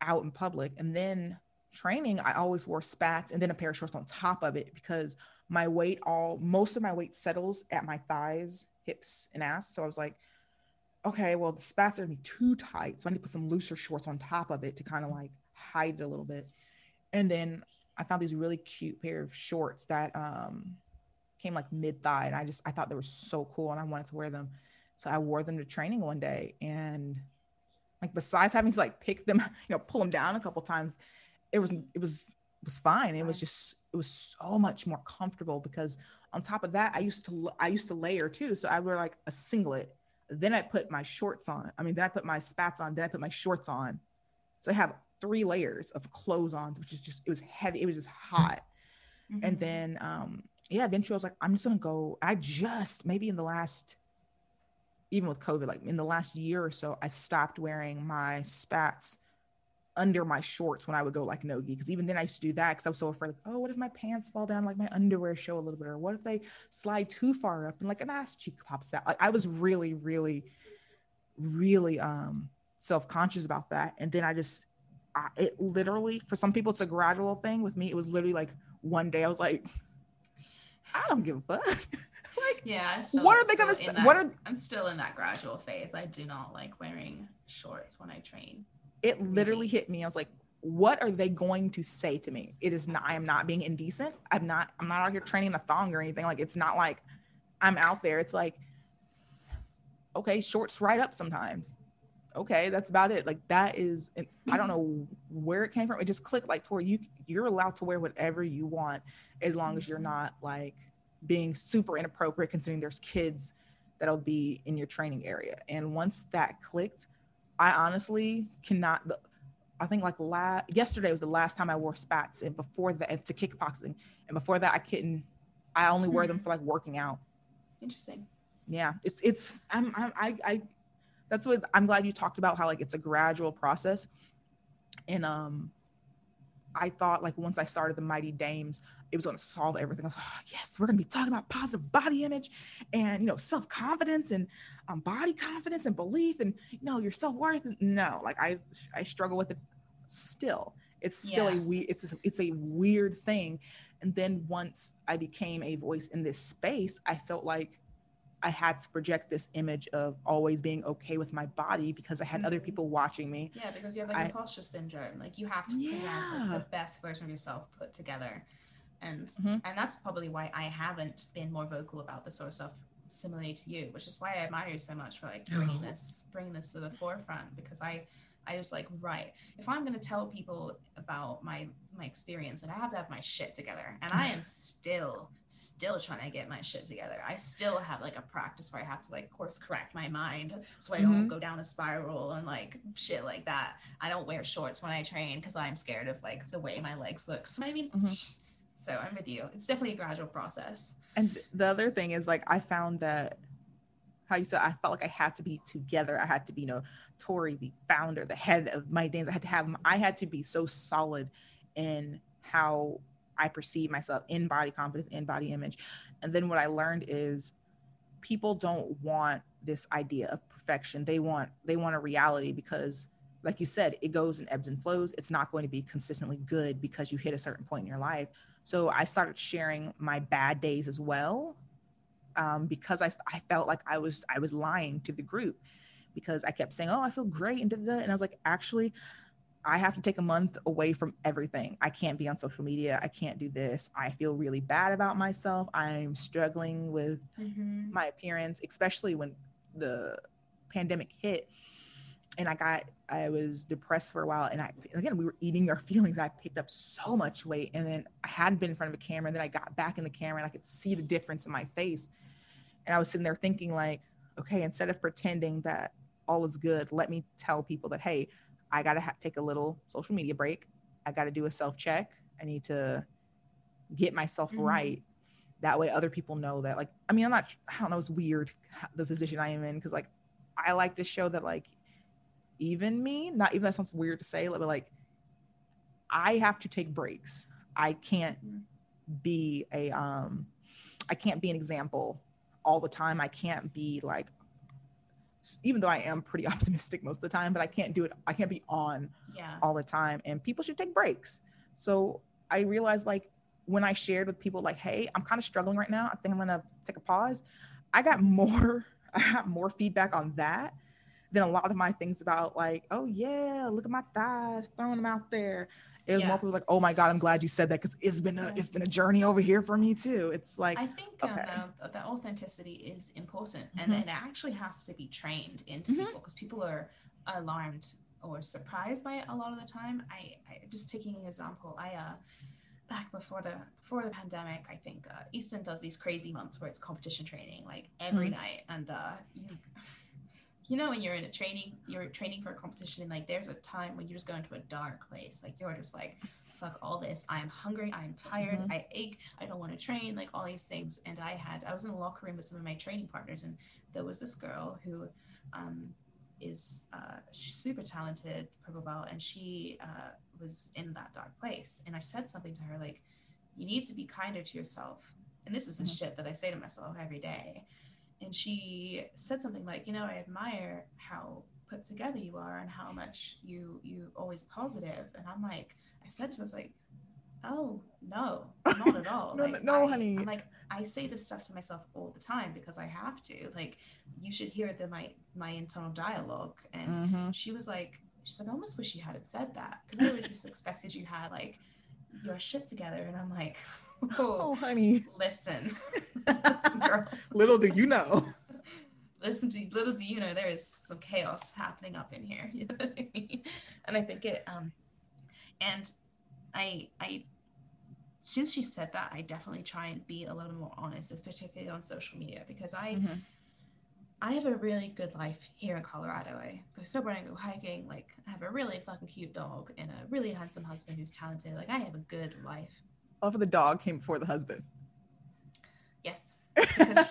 out in public, and then training I always wore spats and then a pair of shorts on top of it because. My weight, all most of my weight settles at my thighs, hips, and ass. So I was like, okay, well, the spats are gonna be too tight. So I need to put some looser shorts on top of it to kind of like hide it a little bit. And then I found these really cute pair of shorts that um, came like mid-thigh. And I just, I thought they were so cool and I wanted to wear them. So I wore them to training one day. And like, besides having to like pick them, you know, pull them down a couple times, it was, it was, it was fine. It was just, it was so much more comfortable because on top of that, I used to, I used to layer too. So I wear like a singlet, Then I put my shorts on. I mean, then I put my spats on. Then I put my shorts on. So I have three layers of clothes on, which is just, it was heavy. It was just hot. Mm-hmm. And then, um, yeah, eventually I was like, I'm just going to go. I just, maybe in the last, even with COVID, like in the last year or so, I stopped wearing my spats under my shorts when I would go like no-gi. Cause even then I used to do that because I was so afraid, like, oh, what if my pants fall down? Like my underwear show a little bit, or what if they slide too far up and like an ass cheek pops out? Like I was really, really, really um, self-conscious about that. And then I just, I, it literally, for some people it's a gradual thing. With me, it was literally like one day I was like, I don't give a fuck. Like, yeah, still, what are they gonna say? That, what are, I'm still in that gradual phase. I do not like wearing shorts when I train. It literally hit me. I was like, what are they going to say to me? It is not, I am not being indecent. I'm not, I'm not out here training a thong or anything. Like, it's not like I'm out there. It's like, okay, shorts right up sometimes. Okay, that's about it. Like that is, and I don't know where it came from. It just clicked like, Tori, you, you're allowed to wear whatever you want as long as you're not like being super inappropriate, considering there's kids that'll be in your training area. And once that clicked, I honestly cannot, I think like la- yesterday was the last time I wore spats, and before that, to kickboxing. And before that, I couldn't, I only wore them for like working out. Interesting. Yeah, it's, it's, I'm, I'm I, I, that's what, I'm glad you talked about how like it's a gradual process. And um, I thought like once I started the Mighty Dames, it was going to solve everything. I was like, oh, yes, we're going to be talking about positive body image and, you know, self-confidence and um, body confidence and belief and, you know, your self-worth. No, like I, I struggle with it still. It's still yeah. a we. It's a, it's a weird thing. And then once I became a voice in this space, I felt like I had to project this image of always being okay with my body because I had mm-hmm. other people watching me. Yeah, because you have like imposter syndrome. Like you have to yeah. present like, the best version of yourself put together. And mm-hmm. and that's probably why I haven't been more vocal about this sort of stuff, similarly to you, which is why I admire you so much for like bringing this bringing this to the forefront, because I I just like, right, if I'm going to tell people about my my experience, and I have to have my shit together, and I am still still trying to get my shit together. I still have like a practice where I have to like course correct my mind so I don't mm-hmm. go down a spiral and like shit like that. I don't wear shorts when I train because I'm scared of like the way my legs look. So I mean. Mm-hmm. So I'm with you. It's definitely a gradual process. And the other thing is like, I found that how you said, I felt like I had to be together. I had to be, you know, Tori, the founder, the head of my dance. I had to have, I had to be so solid in how I perceive myself in body confidence, in body image. And then what I learned is people don't want this idea of perfection. They want, they want a reality because like you said, it goes and ebbs and flows. It's not going to be consistently good because you hit a certain point in your life. So I started sharing my bad days as well, um, because I, I felt like I was I was lying to the group because I kept saying, oh, I feel great. And, da-da-da. And I was like, actually, I have to take a month away from everything. I can't be on social media. I can't do this. I feel really bad about myself. I'm struggling with mm-hmm. my appearance, especially when the pandemic hit. And I got, I was depressed for a while. And I, again, we were eating our feelings. I picked up so much weight. And then I hadn't been in front of a camera. And then I got back in the camera and I could see the difference in my face. And I was sitting there thinking like, okay, instead of pretending that all is good, let me tell people that, hey, I got to ha- take a little social media break. I got to do a self-check. I need to get myself mm-hmm. right. That way other people know that, like, I mean, I'm not, I don't know, it's weird the position I am in. Cause like, I like to show that like, even me, not even that sounds weird to say, but like I have to take breaks. I can't be a um I can't be an example all the time. I can't be like, even though I am pretty optimistic most of the time, but I can't do it. I can't be on yeah. all the time, and people should take breaks. So I realized like when I shared with people like, hey, I'm kind of struggling right now, I think I'm gonna take a pause, I got more I got more feedback on that then a lot of my things about like, oh yeah, look at my thighs, throwing them out there. It was yeah. more people like, oh my God, I'm glad you said that because it's been a it's been a journey over here for me too. It's like, I think okay. um, that, that authenticity is important, mm-hmm. and it actually has to be trained into mm-hmm. people because people are alarmed or surprised by it a lot of the time. I, I just taking an example, I uh, back before the before the pandemic, I think uh, Easton does these crazy months where it's competition training like every mm-hmm. night, and uh, you. you know, when you're in a training, you're training for a competition, and like there's a time when you just go into a dark place, like you're just like, fuck all this, I'm hungry, I'm tired, mm-hmm. I ache, I don't want to train, like all these things. And I had, I was in the locker room with some of my training partners, and there was this girl who um is uh she's super talented, purple belt, and she uh was in that dark place. And I said something to her like, you need to be kinder to yourself. And this is the mm-hmm. shit that I say to myself every day. And she said something like, you know, I admire how put together you are and how much you you always positive. And I'm like, I said to her, I was like, oh, no, not at all. no, like, no I, honey. I'm like, I say this stuff to myself all the time because I have to. Like, you should hear the my, my internal dialogue. And mm-hmm. she was like, she's like, I almost wish you hadn't said that, because I always just expected you had, like, your shit together. And I'm like, oh, oh honey, listen, listen girl. little do you know listen to little do you know there is some chaos happening up in here, you know what I mean? And I think it um and I I since she said that, I definitely try and be a little more honest, particularly on social media, because I mm-hmm. I have a really good life here in Colorado. I go snowboarding, I go hiking, like I have a really fucking cute dog and a really handsome husband who's talented. Like I have a good life. Off of the dog came before the husband. Yes. Because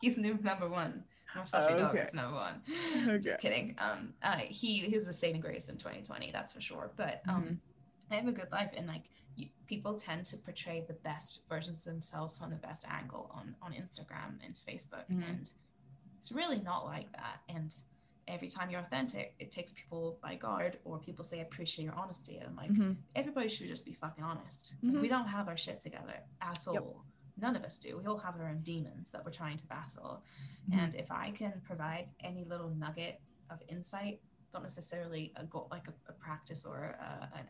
he's new number one. My fluffy okay. dog is number one. Okay. Just kidding. Um uh, he he was a saving grace in twenty twenty, that's for sure. But um mm-hmm. I have a good life, and like you, people tend to portray the best versions of themselves from the best angle on on Instagram and Facebook mm-hmm. and it's really not like that. And every time you're authentic, it takes people by guard, or people say, I appreciate your honesty. And I'm like, mm-hmm. everybody should just be fucking honest. Mm-hmm. Like, we don't have our shit together at all. Yep. None of us do. We all have our own demons that we're trying to battle. Mm-hmm. And if I can provide any little nugget of insight, not necessarily a goal, like a, a practice or a, a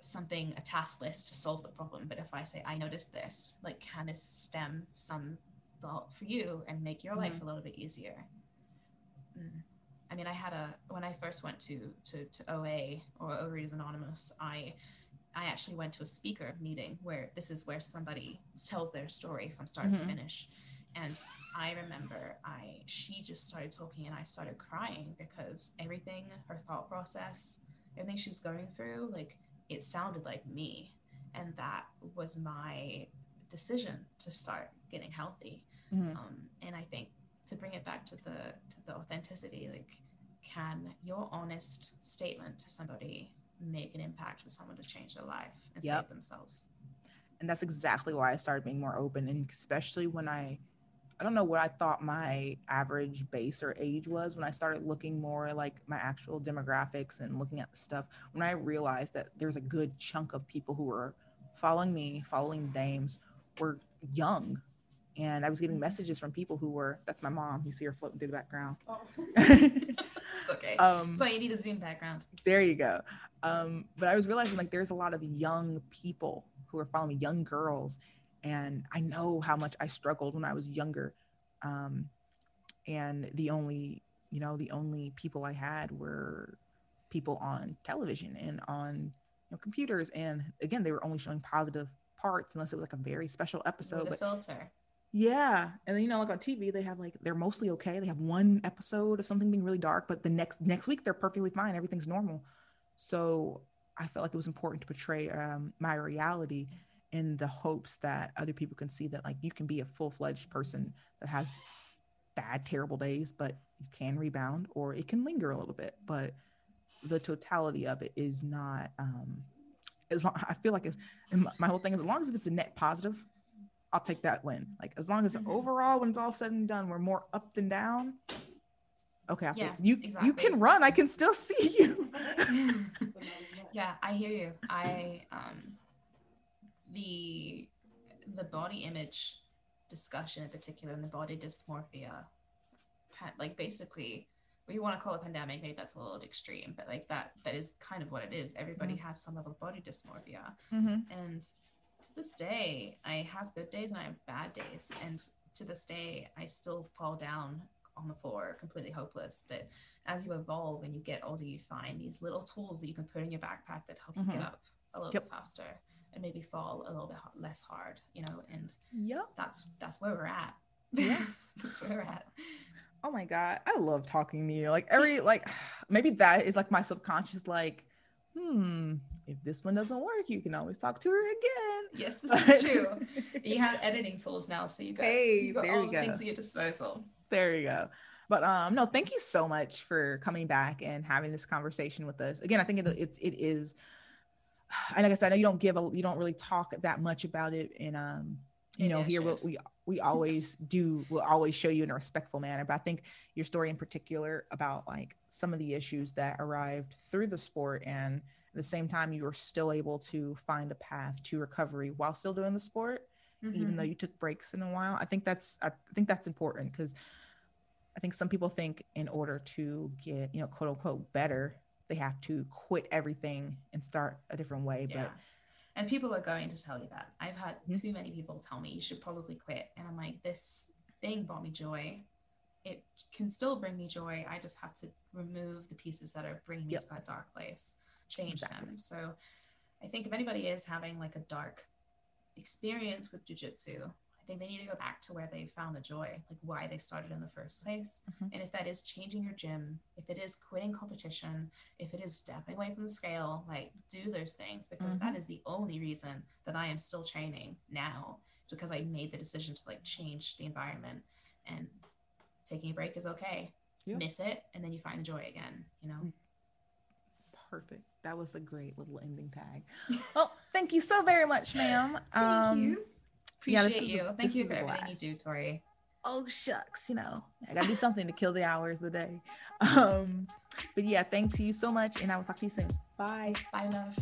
something, a task list to solve the problem. But if I say, I noticed this, like, can this stem some thought for you and make your life mm-hmm. a little bit easier? Mm. I mean, I had a when I first went to to, to O A or Overeaters Anonymous, I I actually went to a speaker meeting where this is where somebody tells their story from start mm-hmm. to finish. And I remember I she just started talking and I started crying, because everything, her thought process, everything she was going through, like it sounded like me. And that was my decision to start getting healthy. Mm-hmm. Um, and I think to bring it back to the to the authenticity, like, can your honest statement to somebody make an impact for someone to change their life and yep. save themselves? And that's exactly why I started being more open, and especially when I, I don't know what I thought my average base or age was, when I started looking more like my actual demographics and looking at the stuff, when I realized that there's a good chunk of people who were following me, following Dames, were young. And I was getting messages from people who were, that's my mom, you see her floating through the background. Oh. It's okay. Um, so you need a Zoom background. There you go. Um, but I was realizing like there's a lot of young people who are following me, young girls. And I know how much I struggled when I was younger. Um, and the only, you know, the only people I had were people on television and on you know, computers. And again, they were only showing positive parts unless it was like a very special episode. With a filter. Yeah. And then, you know, like on T V, they have like, they're mostly okay. They have one episode of something being really dark, but the next, next week, they're perfectly fine. Everything's normal. So I felt like it was important to portray um, my reality in the hopes that other people can see that like, you can be a full-fledged person that has bad, terrible days, but you can rebound, or it can linger a little bit, but the totality of it is not, um, as long, I feel like it's, my whole thing is as long as it's a net positive, I'll take that win. Like as long as mm-hmm. overall, when it's all said and done, we're more up than down. Okay, I'll yeah, take, you exactly. you can run. I can still see you. Yeah, I hear you. I um, the the body image discussion in particular, and the body dysmorphia, like basically, we want to call it pandemic. Maybe that's a little extreme, but like that that is kind of what it is. Everybody mm-hmm. has some level of body dysmorphia, mm-hmm. and to this day, I have good days and I have bad days. And to this day, I still fall down on the floor, completely hopeless. But as you evolve and you get older, you find these little tools that you can put in your backpack that help mm-hmm. you get up a little yep. bit faster and maybe fall a little bit less hard, you know, and yep. that's, that's where we're at. Yeah. That's where we're at. oh my God, I love talking to you. Like every, like maybe that is like my subconscious, like, hmm, if this one doesn't work, you can always talk to her again. Yes, this is true. You have editing tools now, so you got, hey, you got all the go. things at your disposal. There you go. But um, no, thank you so much for coming back and having this conversation with us. Again, I think it, it, it is, and like I said, I know you don't give a, you don't really talk that much about it. And, um, you it know, here we, we we always do, we'll always show you in a respectful manner. But I think your story in particular about like some of the issues that arrived through the sport, and at the same time, you were still able to find a path to recovery while still doing the sport, mm-hmm. even though you took breaks in a while. I think that's, I think that's important, because I think some people think in order to get, you know, quote unquote better, they have to quit everything and start a different way. Yeah. But and people are going to tell you that. I've had mm-hmm. too many people tell me you should probably quit. And I'm like, this thing brought me joy. It can still bring me joy. I just have to remove the pieces that are bringing me yep. to that dark place, change exactly. them. So I think if anybody is having like a dark experience with jiu-jitsu, they need to go back to where they found the joy, like why they started in the first place. Mm-hmm. And if that is changing your gym, if it is quitting competition, if it is stepping away from the scale, like do those things, because mm-hmm. that is the only reason that I am still training now, because I made the decision to like change the environment. And taking a break is okay. Yeah. Miss it, and then you find the joy again, you know? Perfect. That was a great little ending tag. Well, thank you so very much, ma'am. Thank um, you. Appreciate yeah, this is, you. Thank you for everything blast. you do, Tori. Oh, shucks. You know, I got to do something to kill the hours of the day. Um, but yeah, thanks to you so much. And I will talk to you soon. Bye. Bye, love.